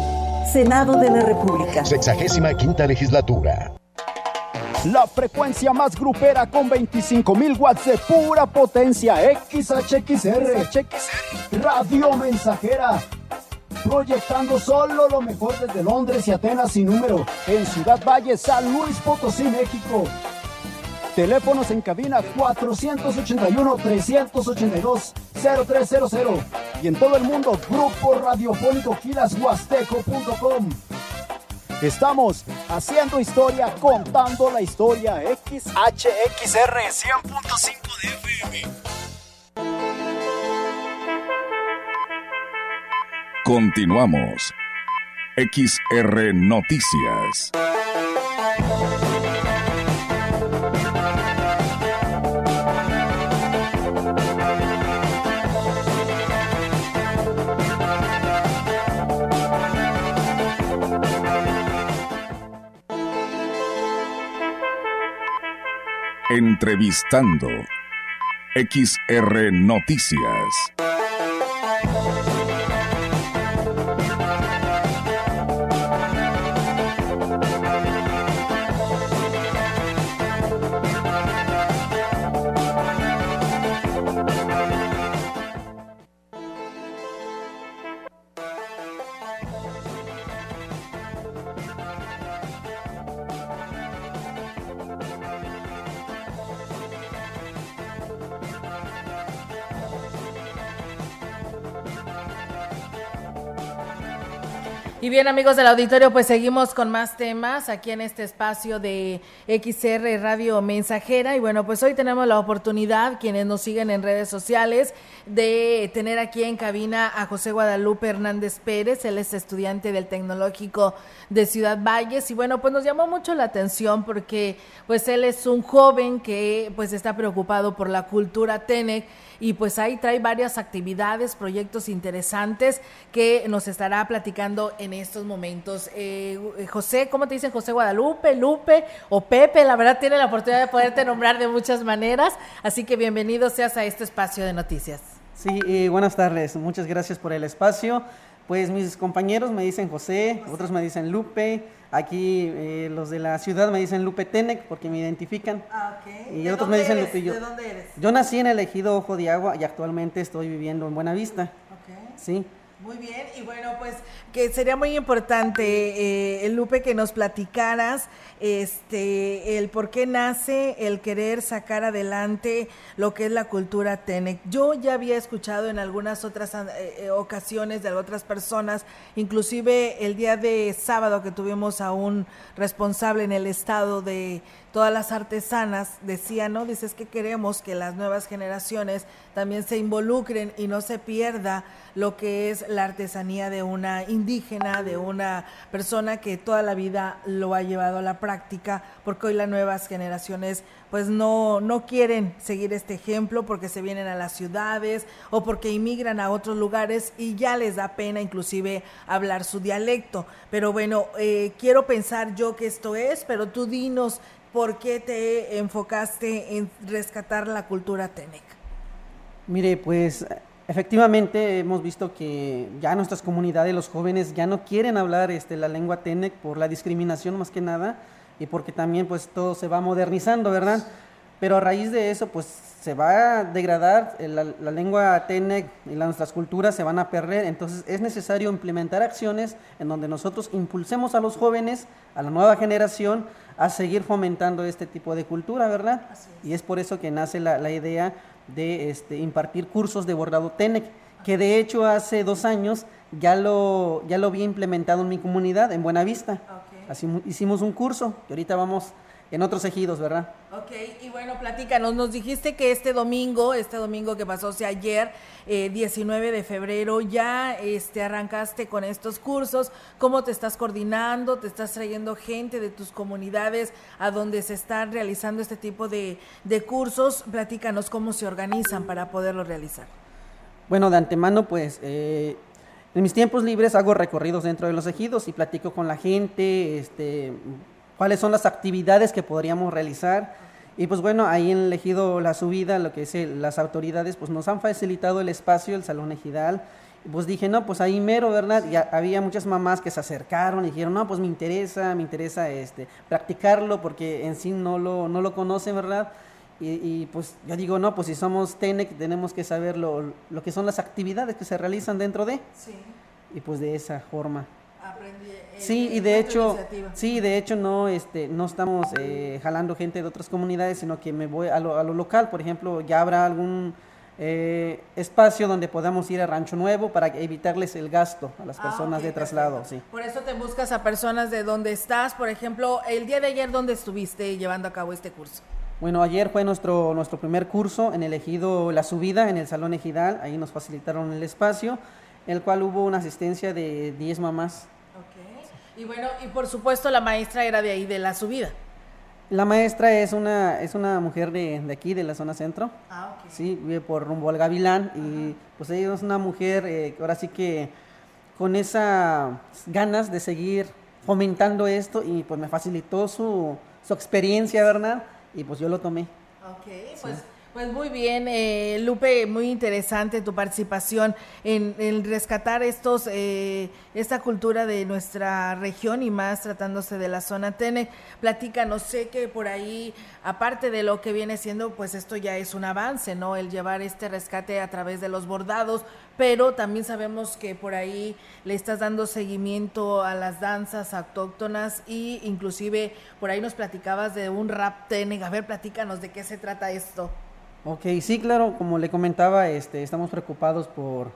Senado de la República. 65ª Legislatura. La frecuencia más grupera con 25,000 watts de pura potencia. XHXR. Radio Mensajera. Proyectando solo lo mejor desde Londres y Atenas sin número. En Ciudad Valles, San Luis Potosí, México. Teléfonos en cabina 481-382-0300. Y en todo el mundo, Grupo Radiofónico Quilashuasteco.com. Estamos haciendo historia, contando la historia. XHXR 100.5 de FM. Continuamos. XR Noticias. Entrevistando. XR Noticias. Y bien, amigos del auditorio, pues seguimos con más temas aquí en este espacio de XR Radio Mensajera. Y bueno, pues hoy tenemos la oportunidad, quienes nos siguen en redes sociales, de tener aquí en cabina a José Guadalupe Hernández Pérez. Él es estudiante del Tecnológico de Ciudad Valles. Y bueno, pues nos llamó mucho la atención porque pues él es un joven que pues está preocupado por la cultura Tenek. Y pues ahí trae varias actividades, proyectos interesantes que nos estará platicando en estos momentos. José, ¿cómo te dicen? José Guadalupe, Lupe o Pepe, la verdad tiene la oportunidad de poderte nombrar de muchas maneras, así que bienvenido seas a este espacio de noticias. Sí, buenas tardes, muchas gracias por el espacio. Pues mis compañeros me dicen José, otros me dicen Lupe. Aquí los de la ciudad me dicen Lupe Tenek porque me identifican. Ah, ok. Y otros me dicen eres? Lupillo. ¿De dónde eres? Yo nací en el ejido Ojo de Agua y actualmente estoy viviendo en Buenavista. Ok. Sí. Muy bien, y bueno, pues que sería muy importante, Lupe, que nos platicaras el por qué nace el querer sacar adelante lo que es la cultura Tenek. Yo ya había escuchado en algunas otras ocasiones de otras personas, inclusive el día de sábado que tuvimos a un responsable en el estado de todas las artesanas, decía, ¿no? Dices que queremos que las nuevas generaciones también se involucren y no se pierda lo que es la artesanía de una indígena, de una persona que toda la vida lo ha llevado a la práctica, porque hoy las nuevas generaciones pues no quieren seguir este ejemplo porque se vienen a las ciudades o porque inmigran a otros lugares y ya les da pena inclusive hablar su dialecto. Pero bueno, quiero pensar yo que esto es, pero tú dinos por qué te enfocaste en rescatar la cultura Tenek. Mire, pues efectivamente hemos visto que ya nuestras comunidades, los jóvenes, ya no quieren hablar la lengua Tenek por la discriminación más que nada y porque también pues todo se va modernizando, ¿verdad? Pero a raíz de eso pues se va a degradar la lengua Tenek y nuestras culturas se van a perder, entonces es necesario implementar acciones en donde nosotros impulsemos a los jóvenes, a la nueva generación, a seguir fomentando este tipo de cultura, ¿verdad? Y es por eso que nace la idea de impartir cursos de bordado Tenek, que de hecho hace 2 años ya lo había implementado en mi comunidad, en Buenavista. Okay. Así hicimos un curso, que ahorita vamos en otros ejidos, ¿verdad? Ok, y bueno, platícanos, nos dijiste que este domingo que pasó, o sea, ayer, 19 de febrero, ya arrancaste con estos cursos. ¿Cómo te estás coordinando? ¿Te estás trayendo gente de tus comunidades a donde se están realizando este tipo de cursos? Platícanos cómo se organizan para poderlo realizar. Bueno, de antemano, pues, en mis tiempos libres hago recorridos dentro de los ejidos y platico con la gente, cuáles son las actividades que podríamos realizar. Y pues bueno, ahí en el ejido La Subida, lo que es las autoridades, pues nos han facilitado el espacio, el salón ejidal. Pues dije, no, pues ahí mero, ¿verdad? Y había muchas mamás que se acercaron y dijeron, no, pues me interesa practicarlo porque en sí no lo conocen, ¿verdad? Y pues yo digo, no, pues si somos Tenek tenemos que saber lo que son las actividades que se realizan dentro de. Sí. Y pues de esa forma. Sí, y de hecho, no, no estamos jalando gente de otras comunidades, sino que me voy a lo local. Por ejemplo, ya habrá algún espacio donde podamos ir a Rancho Nuevo para evitarles el gasto a las personas de traslado. Perfecto. Sí. Por eso te buscas a personas de donde estás. Por ejemplo, el día de ayer, ¿dónde estuviste llevando a cabo este curso? Bueno, ayer fue nuestro primer curso en el ejido La Subida, en el Salón Ejidal. Ahí nos facilitaron el espacio, el cual hubo una asistencia de 10 mamás. Y bueno, y por supuesto la maestra era de ahí, de La Subida. La maestra es una mujer de aquí, de la zona centro. Okay. Sí, vive por rumbo al Gavilán. Y pues ella es una mujer, ahora sí que con esas ganas de seguir fomentando esto, y pues me facilitó su experiencia, ¿verdad? Y pues yo lo tomé. Ok, sí. Pues muy bien, Lupe, muy interesante tu participación en rescatar esta cultura de nuestra región, y más tratándose de la zona Tenek. Platícanos, sé que por ahí, aparte de lo que viene siendo, pues esto ya es un avance, ¿no? El llevar este rescate a través de los bordados, pero también sabemos que por ahí le estás dando seguimiento a las danzas autóctonas, y inclusive por ahí nos platicabas de un rap Tenek. A ver, platícanos de qué se trata esto. Ok, sí, claro, como le comentaba, estamos preocupados por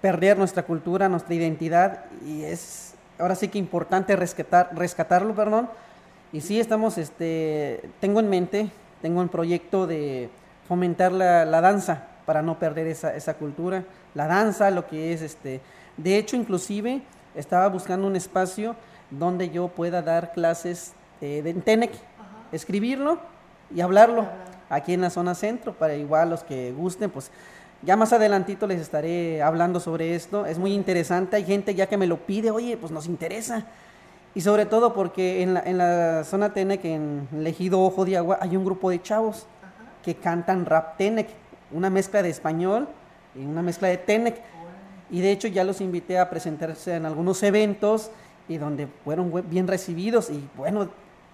perder nuestra cultura, nuestra identidad, y es ahora sí que importante rescatarlo, perdón. Y sí, estamos, tengo un proyecto de fomentar la danza para no perder esa cultura, la danza, lo que es, de hecho, inclusive, estaba buscando un espacio donde yo pueda dar clases de Tenek, escribirlo y hablarlo. Aquí en la zona centro, para igual los que gusten, pues ya más adelantito les estaré hablando sobre esto. Es muy interesante, hay gente ya que me lo pide, oye, pues nos interesa, y sobre todo porque en la zona Tenek, en el ejido Ojo de Agua, hay un grupo de chavos que cantan rap Tenek, una mezcla de español y una mezcla de Tenek, y de hecho ya los invité a presentarse en algunos eventos, y donde fueron bien recibidos, y bueno,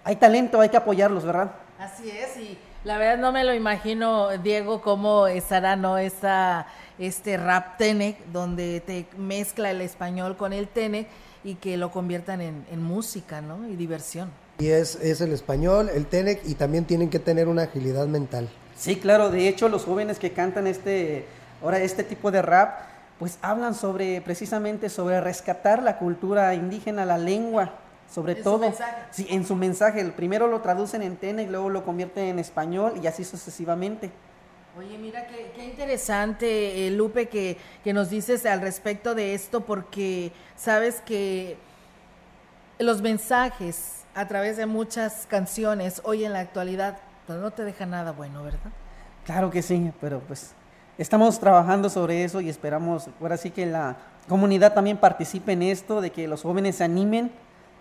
hay talento, hay que apoyarlos, ¿verdad? Así es, y la verdad no me lo imagino, Diego, cómo estará, ¿no? Este rap Tenek, donde te mezcla el español con el Tenek, y que lo conviertan en música, ¿no? Y diversión. Y es el español, el Tenek, y también tienen que tener una agilidad mental. Sí, claro, de hecho los jóvenes que cantan este tipo de rap, pues hablan sobre rescatar la cultura indígena, la lengua. Sobre todo, en su mensaje, primero lo traducen en Tenek, luego lo convierten en español, y así sucesivamente. Oye, mira, qué interesante, Lupe, que nos dices al respecto de esto, porque sabes que los mensajes a través de muchas canciones hoy en la actualidad, pues no te deja nada bueno, ¿verdad? Claro que sí, pero pues estamos trabajando sobre eso, y esperamos, ahora sí que la comunidad también participe en esto, de que los jóvenes se animen,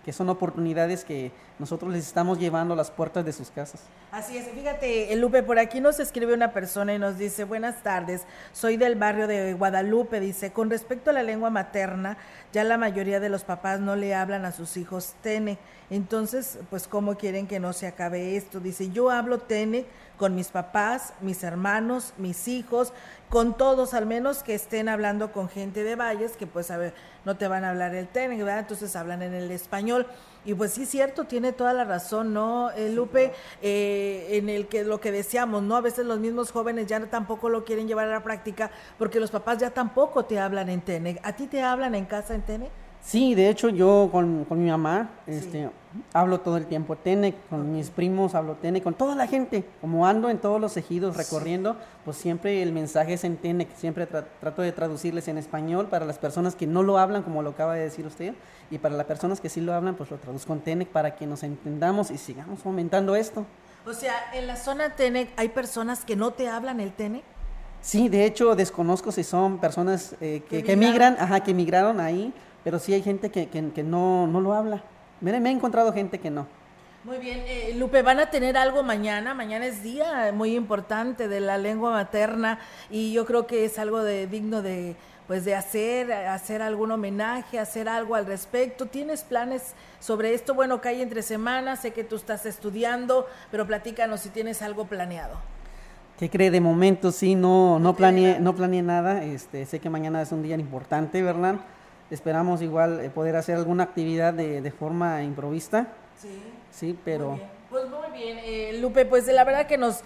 que son oportunidades que nosotros les estamos llevando a las puertas de sus casas. Así es, fíjate, Lupe, por aquí nos escribe una persona y nos dice: buenas tardes, soy del barrio de Guadalupe, dice, con respecto a la lengua materna, ya la mayoría de los papás no le hablan a sus hijos Tenek, entonces, pues, ¿cómo quieren que no se acabe esto? Dice, yo hablo Tenek con mis papás, mis hermanos, mis hijos, con todos, al menos que estén hablando con gente de Valles, que pues a ver, no te van a hablar el Tenek, ¿verdad? Entonces hablan en el español. Y pues sí, cierto, tiene toda la razón, ¿no, Lupe? Sí, claro. En el que lo que decíamos, ¿no? A veces los mismos jóvenes ya tampoco lo quieren llevar a la práctica, porque los papás ya tampoco te hablan en Tenek. ¿A ti te hablan en casa en Tenek? Sí, de hecho yo con mi mamá hablo todo el tiempo Tenek, con mis primos hablo Tenek, con toda la gente, como ando en todos los ejidos recorriendo, pues siempre el mensaje es en Tenek, siempre trato de traducirles en español para las personas que no lo hablan, como lo acaba de decir usted, y para las personas que sí lo hablan, pues lo traduzco en Tenek para que nos entendamos y sigamos fomentando esto. O sea, en la zona Tenek hay personas que no te hablan el Tenek. Sí, de hecho desconozco si son personas que emigraron ahí. Pero sí hay gente que no lo habla. Miren, me he encontrado gente que no. Muy bien, Lupe, van a tener algo mañana. Mañana es día muy importante de la lengua materna, y yo creo que es algo digno de, pues, de hacer algún homenaje, hacer algo al respecto. ¿Tienes planes sobre esto? Bueno, que hay entre semanas, sé que tú estás estudiando, pero platícanos si tienes algo planeado. ¿Qué cree? De momento sí, no planeé nada. Sé que mañana es un día importante, ¿verdad? Esperamos igual poder hacer alguna actividad de forma improvista. Sí, pero... Pues muy bien, Lupe, pues la verdad que nos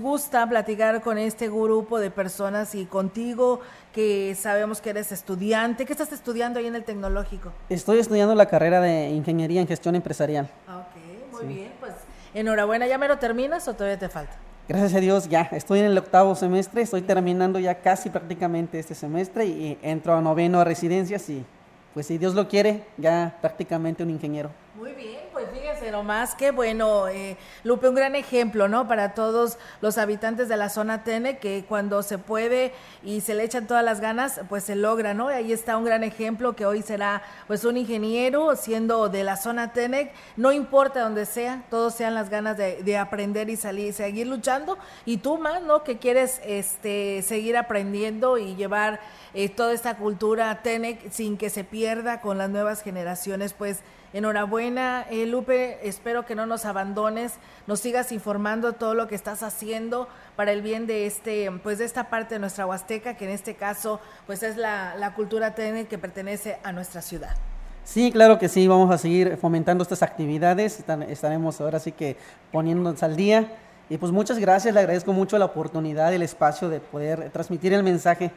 gusta platicar con este grupo de personas y contigo, que sabemos que eres estudiante. ¿Qué estás estudiando ahí en el tecnológico? Estoy estudiando la carrera de Ingeniería en Gestión Empresarial. Ok, muy bien, pues enhorabuena. ¿Ya mero terminas o todavía te falta? Gracias a Dios, ya estoy en el 8º semestre, estoy terminando ya casi prácticamente este semestre y entro a 9º a residencias y pues si Dios lo quiere, ya prácticamente un ingeniero. Muy bien, pues fíjense nomás, qué bueno, Lupe, un gran ejemplo, ¿no? Para todos los habitantes de la zona Tenek, que cuando se puede y se le echan todas las ganas, pues se logra, ¿no? Ahí está un gran ejemplo que hoy será, pues, un ingeniero siendo de la zona Tenek, no importa donde sea, todos sean las ganas de aprender y salir, seguir luchando, y tú más, ¿no? Que quieres seguir aprendiendo y llevar toda esta cultura Tenek sin que se pierda con las nuevas generaciones, pues, enhorabuena, Lupe, espero que no nos abandones, nos sigas informando todo lo que estás haciendo para el bien de pues de esta parte de nuestra Huasteca, que en este caso pues es la cultura Tenek que pertenece a nuestra ciudad. Sí, claro que sí, vamos a seguir fomentando estas actividades, estaremos ahora sí que poniéndonos al día y pues muchas gracias, le agradezco mucho la oportunidad y el espacio de poder transmitir el mensaje.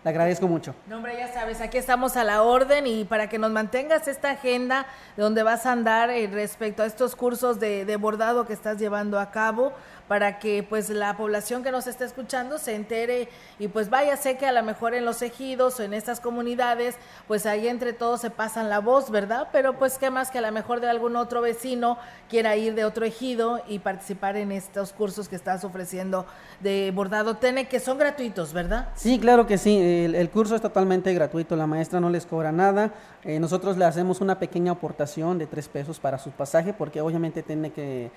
Te agradezco mucho. No, hombre, ya sabes, aquí estamos a la orden y para que nos mantengas esta agenda donde vas a andar respecto a estos cursos de bordado que estás llevando a cabo, para que pues la población que nos está escuchando se entere y pues vaya, sé que a lo mejor en los ejidos o en estas comunidades, pues ahí entre todos se pasan la voz, ¿verdad? Pero pues qué más que a lo mejor de algún otro vecino quiera ir de otro ejido y participar en estos cursos que estás ofreciendo de bordado Tenek, que son gratuitos, ¿verdad? Sí, claro que sí, el curso es totalmente gratuito, la maestra no les cobra nada, nosotros le hacemos una pequeña aportación de 3 pesos para su pasaje, porque obviamente tiene que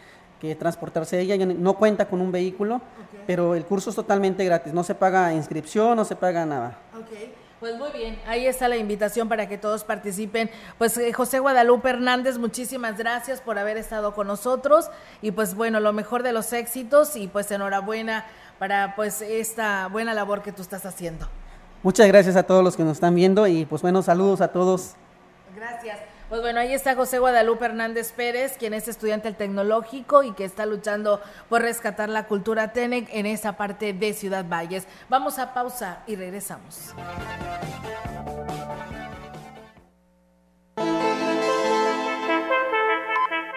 transportarse ella, no cuenta con un vehículo, okay. Pero el curso es totalmente gratis, no se paga inscripción, no se paga nada. Okay. Pues muy bien, ahí está la invitación para que todos participen. Pues José Guadalupe Hernández, muchísimas gracias por haber estado con nosotros y pues bueno, lo mejor de los éxitos y pues enhorabuena para pues esta buena labor que tú estás haciendo. Muchas gracias a todos los que nos están viendo y pues bueno, saludos a todos. Gracias. Pues bueno, ahí está José Guadalupe Hernández Pérez, quien es estudiante del Tecnológico y que está luchando por rescatar la cultura Tenek en esa parte de Ciudad Valles. Vamos a pausa y regresamos.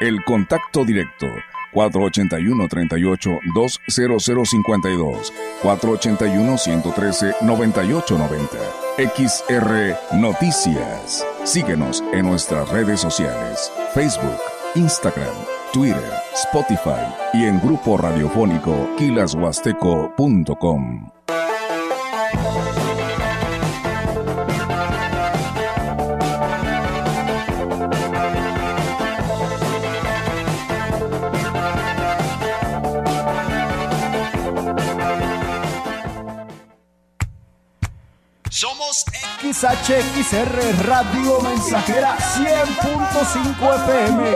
El contacto directo, 481-38-20052, 481-113-9890, XR Noticias. Síguenos en nuestras redes sociales, Facebook, Instagram, Twitter, Spotify y en Grupo Radiofónico quilashuasteco.com. Somos XHXR Radio Mensajera 100.5 FM.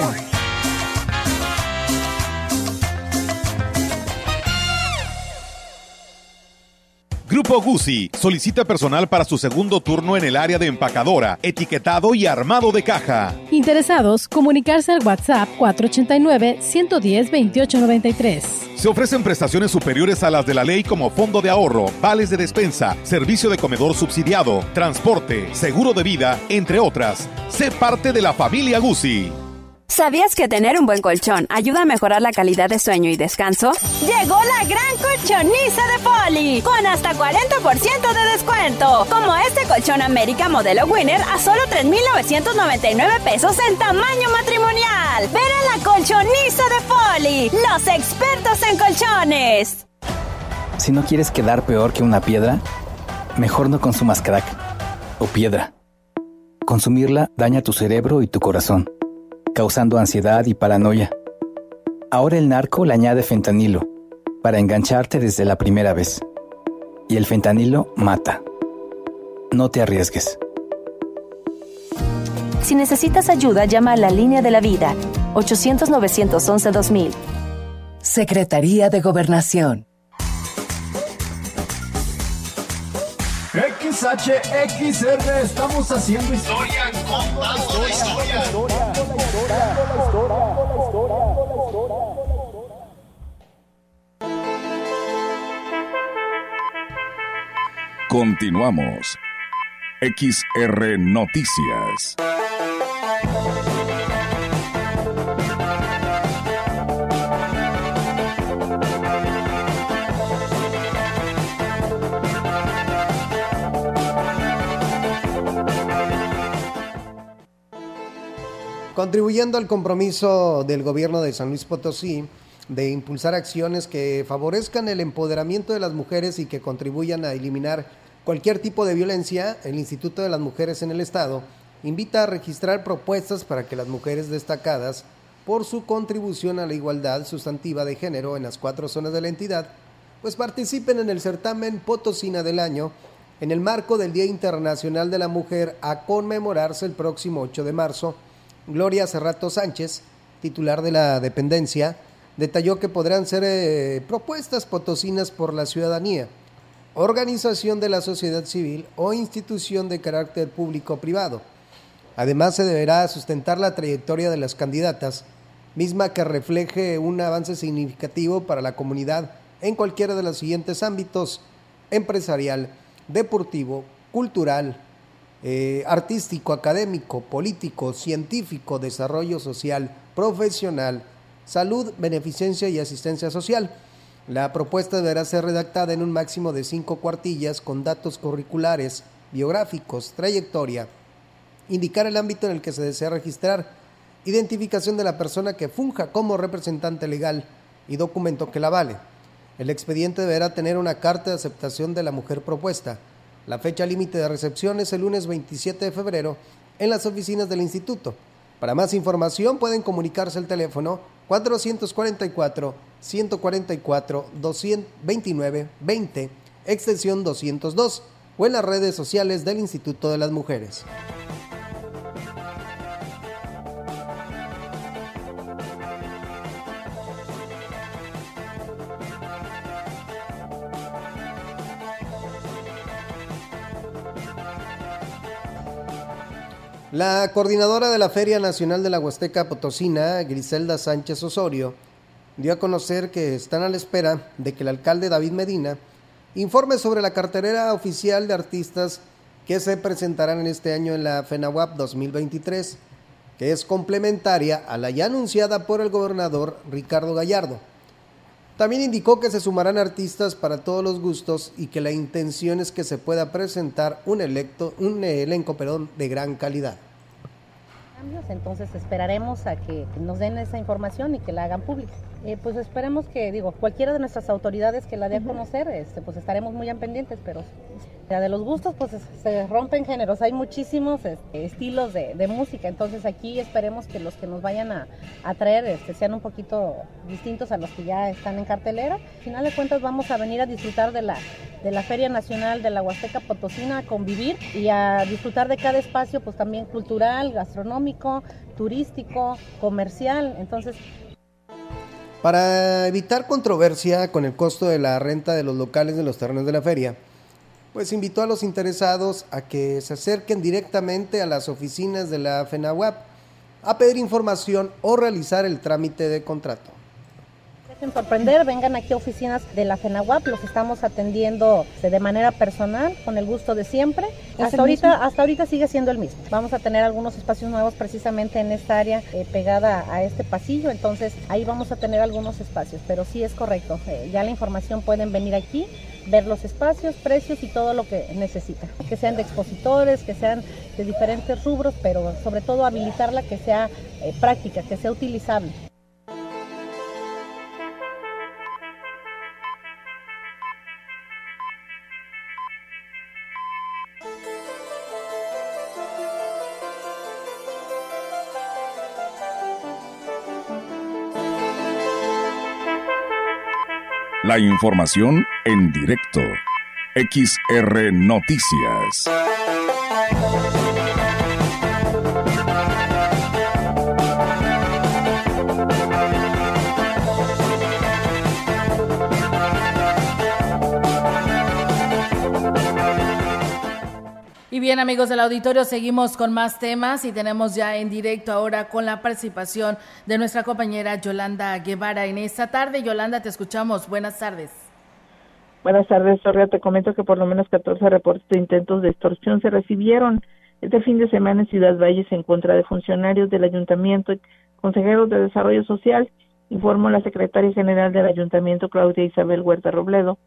Grupo Guzzi solicita personal para su segundo turno en el área de empacadora, etiquetado y armado de caja. Interesados, comunicarse al WhatsApp 489-110-2893. Se ofrecen prestaciones superiores a las de la ley como fondo de ahorro, vales de despensa, servicio de comedor subsidiado, transporte, seguro de vida, entre otras. Sé parte de la familia Guzzi. ¿Sabías que tener un buen colchón ayuda a mejorar la calidad de sueño y descanso? Llegó la gran colchoniza de Poli, con hasta 40% de descuento. Como este colchón América modelo Winner a solo $3,999 pesos en tamaño matrimonial. Ven a la colchoniza de Poli, los expertos en colchones. Si no quieres quedar peor que una piedra, mejor no consumas crack o piedra. Consumirla daña tu cerebro y tu corazón, causando ansiedad y paranoia. Ahora el narco le añade fentanilo para engancharte desde la primera vez. Y el fentanilo mata. No te arriesgues. Si necesitas ayuda, llama a la Línea de la Vida, 800-911-2000. Secretaría de Gobernación. XR, estamos haciendo historia, contando la historia. Continuamos. XR Noticias. Contribuyendo al compromiso del gobierno de San Luis Potosí de impulsar acciones que favorezcan el empoderamiento de las mujeres y que contribuyan a eliminar cualquier tipo de violencia, el Instituto de las Mujeres en el Estado invita a registrar propuestas para que las mujeres destacadas por su contribución a la igualdad sustantiva de género en las 4 zonas de la entidad, pues participen en el certamen Potosina del Año en el marco del Día Internacional de la Mujer a conmemorarse el próximo 8 de marzo. Gloria Cerrato Sánchez, titular de la dependencia, detalló que podrán ser propuestas potosinas por la ciudadanía, organización de la sociedad civil o institución de carácter público-privado. Además, se deberá sustentar la trayectoria de las candidatas, misma que refleje un avance significativo para la comunidad en cualquiera de los siguientes ámbitos: empresarial, deportivo, cultural, artístico, académico, político, científico, desarrollo social, profesional, salud, beneficencia y asistencia social. La propuesta deberá ser redactada en un máximo de 5 cuartillas con datos curriculares, biográficos, trayectoria, indicar el ámbito en el que se desea registrar, identificación de la persona que funja como representante legal y documento que la avale. El expediente deberá tener una carta de aceptación de la mujer propuesta. La fecha límite de recepción es el lunes 27 de febrero en las oficinas del instituto. Para más información pueden comunicarse al teléfono 444-144-229-20, extensión 202, o en las redes sociales del Instituto de las Mujeres. La coordinadora de la Feria Nacional de la Huasteca Potosina, Griselda Sánchez Osorio, dio a conocer que están a la espera de que el alcalde David Medina informe sobre la cartelera oficial de artistas que se presentarán en este año en la FENAWAP 2023, que es complementaria a la ya anunciada por el gobernador Ricardo Gallardo. También indicó que se sumarán artistas para todos los gustos y que la intención es que se pueda presentar un elenco de gran calidad. Entonces esperaremos a que nos den esa información y que la hagan pública. Pues esperemos que, cualquiera de nuestras autoridades que la dé a conocer, pues estaremos muy pendientes, pero la de los gustos, pues se rompen géneros, hay muchísimos estilos de música, entonces aquí esperemos que los que nos vayan a traer sean un poquito distintos a los que ya están en cartelera. Al final de cuentas vamos a venir a disfrutar de la Feria Nacional de la Huasteca Potosina, a convivir y a disfrutar de cada espacio, pues también cultural, gastronómico, turístico, comercial. Entonces, para evitar controversia con el costo de la renta de los locales de los terrenos de la feria, pues invitó a los interesados a que se acerquen directamente a las oficinas de la FENAWAP a pedir información o realizar el trámite de contrato. Sorprender, vengan aquí a oficinas de la FENAWAP, los estamos atendiendo de manera personal, con el gusto de siempre. Hasta ahorita sigue siendo el mismo. Vamos a tener algunos espacios nuevos precisamente en esta área pegada a este pasillo, entonces ahí vamos a tener algunos espacios, pero sí es correcto, ya la información pueden venir aquí, ver los espacios, precios y todo lo que necesitan, que sean de expositores, que sean de diferentes rubros, pero sobre todo habilitarla que sea práctica, que sea utilizable. La información en directo. XR Noticias. Y bien, amigos del auditorio, seguimos con más temas y tenemos ya en directo ahora con la participación de nuestra compañera Yolanda Guevara en esta tarde. Yolanda, te escuchamos. Buenas tardes. Buenas tardes, Sorria. Te comento que por lo menos 14 reportes de intentos de extorsión se recibieron este fin de semana en Ciudad Valles en contra de funcionarios del ayuntamiento y consejeros de desarrollo social, informó la secretaria general del ayuntamiento, Claudia Isabel Huerta Robledo.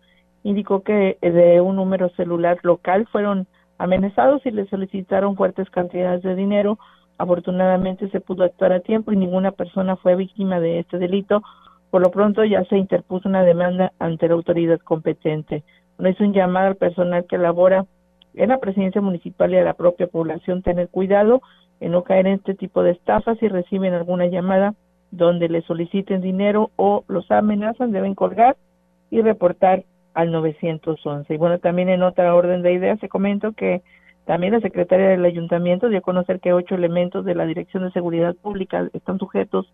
Indicó que de un número celular local fueron amenazados y le solicitaron fuertes cantidades de dinero. Afortunadamente se pudo actuar a tiempo y ninguna persona fue víctima de este delito. Por lo pronto ya se interpuso una demanda ante la autoridad competente. Bueno, hizo un llamado al personal que labora en la presidencia municipal y a la propia población tener cuidado en no caer en este tipo de estafas. Si reciben alguna llamada donde le soliciten dinero o los amenazan, deben colgar y reportar al 911. Y bueno, también en otra orden de ideas, se comento que también la secretaria del ayuntamiento dio a conocer que 8 elementos de la Dirección de Seguridad Pública están sujetos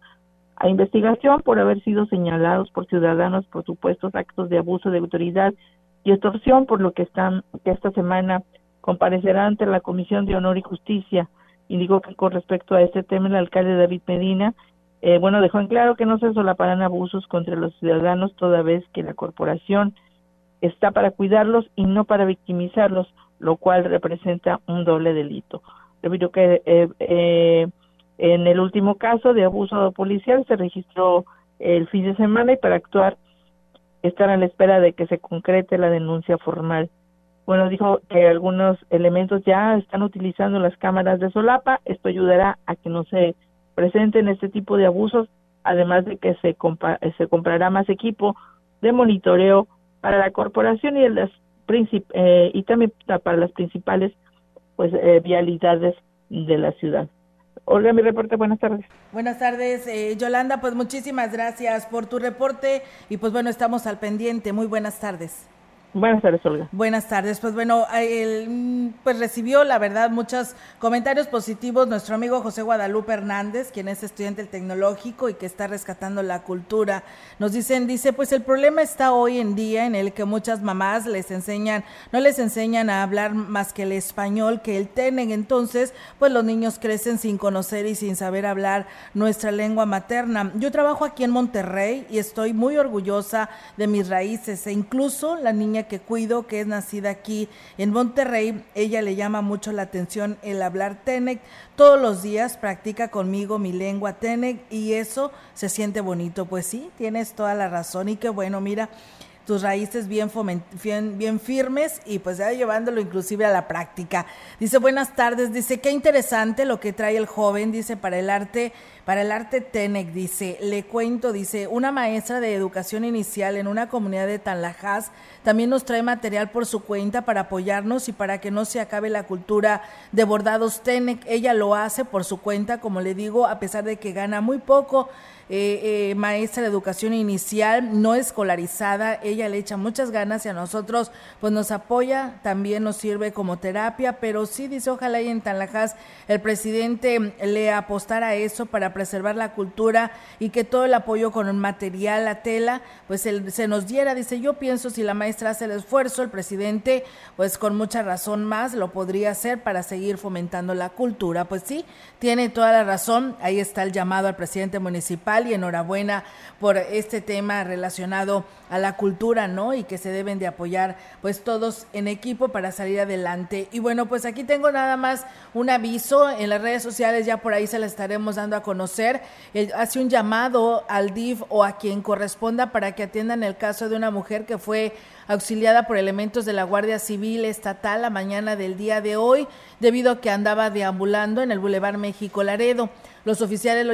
a investigación por haber sido señalados por ciudadanos por supuestos actos de abuso de autoridad y extorsión, por lo que esta semana comparecerá ante la Comisión de Honor y Justicia. Indicó que con respecto a este tema el alcalde David Medina dejó en claro que no se solaparán abusos contra los ciudadanos, toda vez que la corporación está para cuidarlos y no para victimizarlos, lo cual representa un doble delito. Debido que en el último caso de abuso policial se registró el fin de semana y para actuar están a la espera de que se concrete la denuncia formal. Bueno, dijo que algunos elementos ya están utilizando las cámaras de solapa, esto ayudará a que no se presenten este tipo de abusos, además de que se comprará más equipo de monitoreo para la corporación y también para las principales vialidades de la ciudad. Olga, mi reporte, buenas tardes. Buenas tardes, Yolanda, pues muchísimas gracias por tu reporte y pues bueno, estamos al pendiente. Muy buenas tardes. Buenas tardes, Olga. Buenas tardes. Pues bueno, pues recibió, la verdad, muchos comentarios positivos nuestro amigo José Guadalupe Hernández, quien es estudiante del Tecnológico y que está rescatando la cultura. Nos dice, pues el problema está hoy en día en el que muchas mamás no les enseñan a hablar más que el español, que el Tenek. Entonces, pues los niños crecen sin conocer y sin saber hablar nuestra lengua materna. Yo trabajo aquí en Monterrey y estoy muy orgullosa de mis raíces e incluso la niña que cuido, que es nacida aquí en Monterrey, ella le llama mucho la atención el hablar Tenek, todos los días practica conmigo mi lengua Tenek y eso se siente bonito. Pues sí, tienes toda la razón y qué bueno, mira, tus raíces bien firmes y pues ya llevándolo inclusive a la práctica. Dice, buenas tardes, dice, qué interesante lo que trae el joven, dice, para el arte Tenek, dice, le cuento, dice, una maestra de educación inicial en una comunidad de Tanlajas también nos trae material por su cuenta para apoyarnos y para que no se acabe la cultura de bordados Tenek. Ella lo hace por su cuenta, como le digo, a pesar de que gana muy poco, maestra de educación inicial, no escolarizada, ella le echa muchas ganas y a nosotros pues nos apoya, también nos sirve como terapia, pero sí dice, ojalá y en Tanlajas el presidente le apostara a eso para preservar la cultura y que todo el apoyo con el material, la tela, pues se nos diera. Dice, yo pienso si la maestra hace el esfuerzo, el presidente pues con mucha razón más lo podría hacer para seguir fomentando la cultura. Pues sí, tiene toda la razón, ahí está el llamado al presidente municipal y enhorabuena por este tema relacionado a la cultura, ¿no? Y que se deben de apoyar pues todos en equipo para salir adelante. Y bueno, pues aquí tengo nada más un aviso en las redes sociales, ya por ahí se la estaremos dando a conocer. Hace un llamado al DIF o a quien corresponda para que atiendan el caso de una mujer que fue auxiliada por elementos de la Guardia Civil Estatal la mañana del día de hoy, debido a que andaba deambulando en el Boulevard México Laredo. Los oficiales la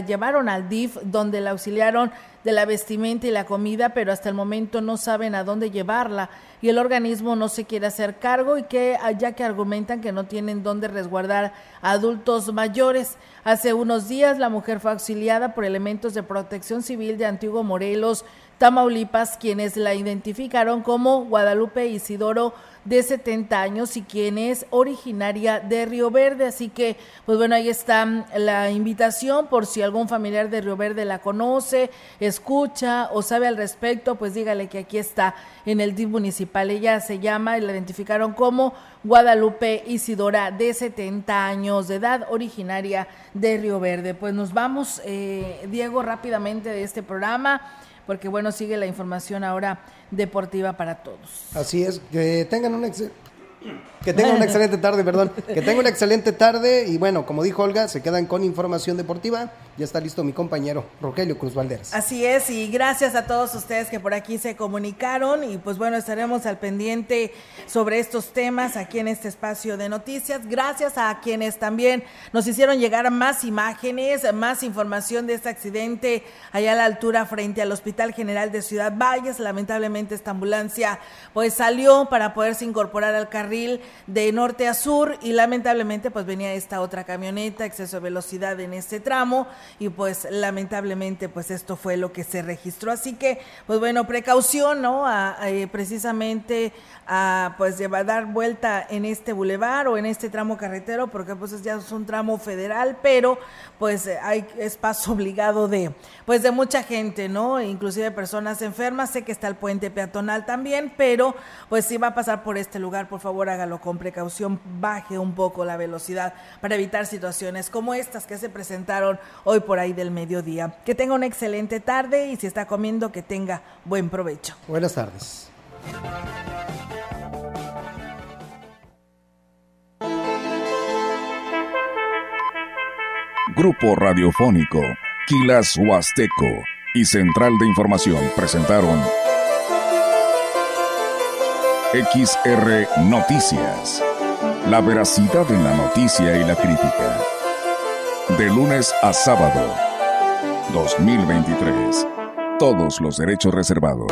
llevaron al DIF, donde la auxiliaron de la vestimenta y la comida, pero hasta el momento no saben a dónde llevarla y el organismo no se quiere hacer cargo, y que ya que argumentan que no tienen dónde resguardar a adultos mayores. Hace unos días la mujer fue auxiliada por elementos de Protección Civil de Antiguo Morelos, Tamaulipas, quienes la identificaron como Guadalupe Isidoro de 70 años y quien es originaria de Río Verde. Así que, pues bueno, ahí está la invitación por si algún familiar de Río Verde la conoce, escucha o sabe al respecto, pues dígale que aquí está en el DIF municipal. Ella se llama y la identificaron como Guadalupe Isidora, de 70 años de edad, originaria de Río Verde. Pues nos vamos, Diego, rápidamente de este programa, porque bueno, sigue la información ahora deportiva para todos. Así es, que tengan un excelente tarde y bueno, como dijo Olga, se quedan con información deportiva. Ya está listo mi compañero Rogelio Cruz Valderas. Así es, y gracias a todos ustedes que por aquí se comunicaron y pues bueno, estaremos al pendiente sobre estos temas aquí en este espacio de noticias. Gracias a quienes también nos hicieron llegar más imágenes, más información de este accidente allá a la altura frente al Hospital General de Ciudad Valles. Lamentablemente esta ambulancia pues salió para poderse incorporar al carril de norte a sur y lamentablemente pues venía esta otra camioneta, exceso de velocidad en este tramo. Y pues lamentablemente pues esto fue lo que se registró, así que pues bueno, precaución, ¿no? Precisamente a pues llevar, dar vuelta en este bulevar o en este tramo carretero, porque pues ya es un tramo federal, pero pues hay espacio obligado de pues de mucha gente, ¿no? Inclusive personas enfermas. Sé que está el puente peatonal también, pero pues si va a pasar por este lugar, por favor hágalo con precaución, baje un poco la velocidad para evitar situaciones como estas que se presentaron hoy por ahí del mediodía. Que tenga una excelente tarde y si está comiendo, que tenga buen provecho. Buenas tardes. Grupo Radiofónico, Quilas Huasteco y Central de Información presentaron XR Noticias. La veracidad en la noticia y la crítica. De lunes a sábado, 2023. Todos los derechos reservados.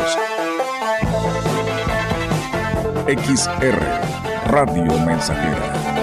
XR Radio Mensajera.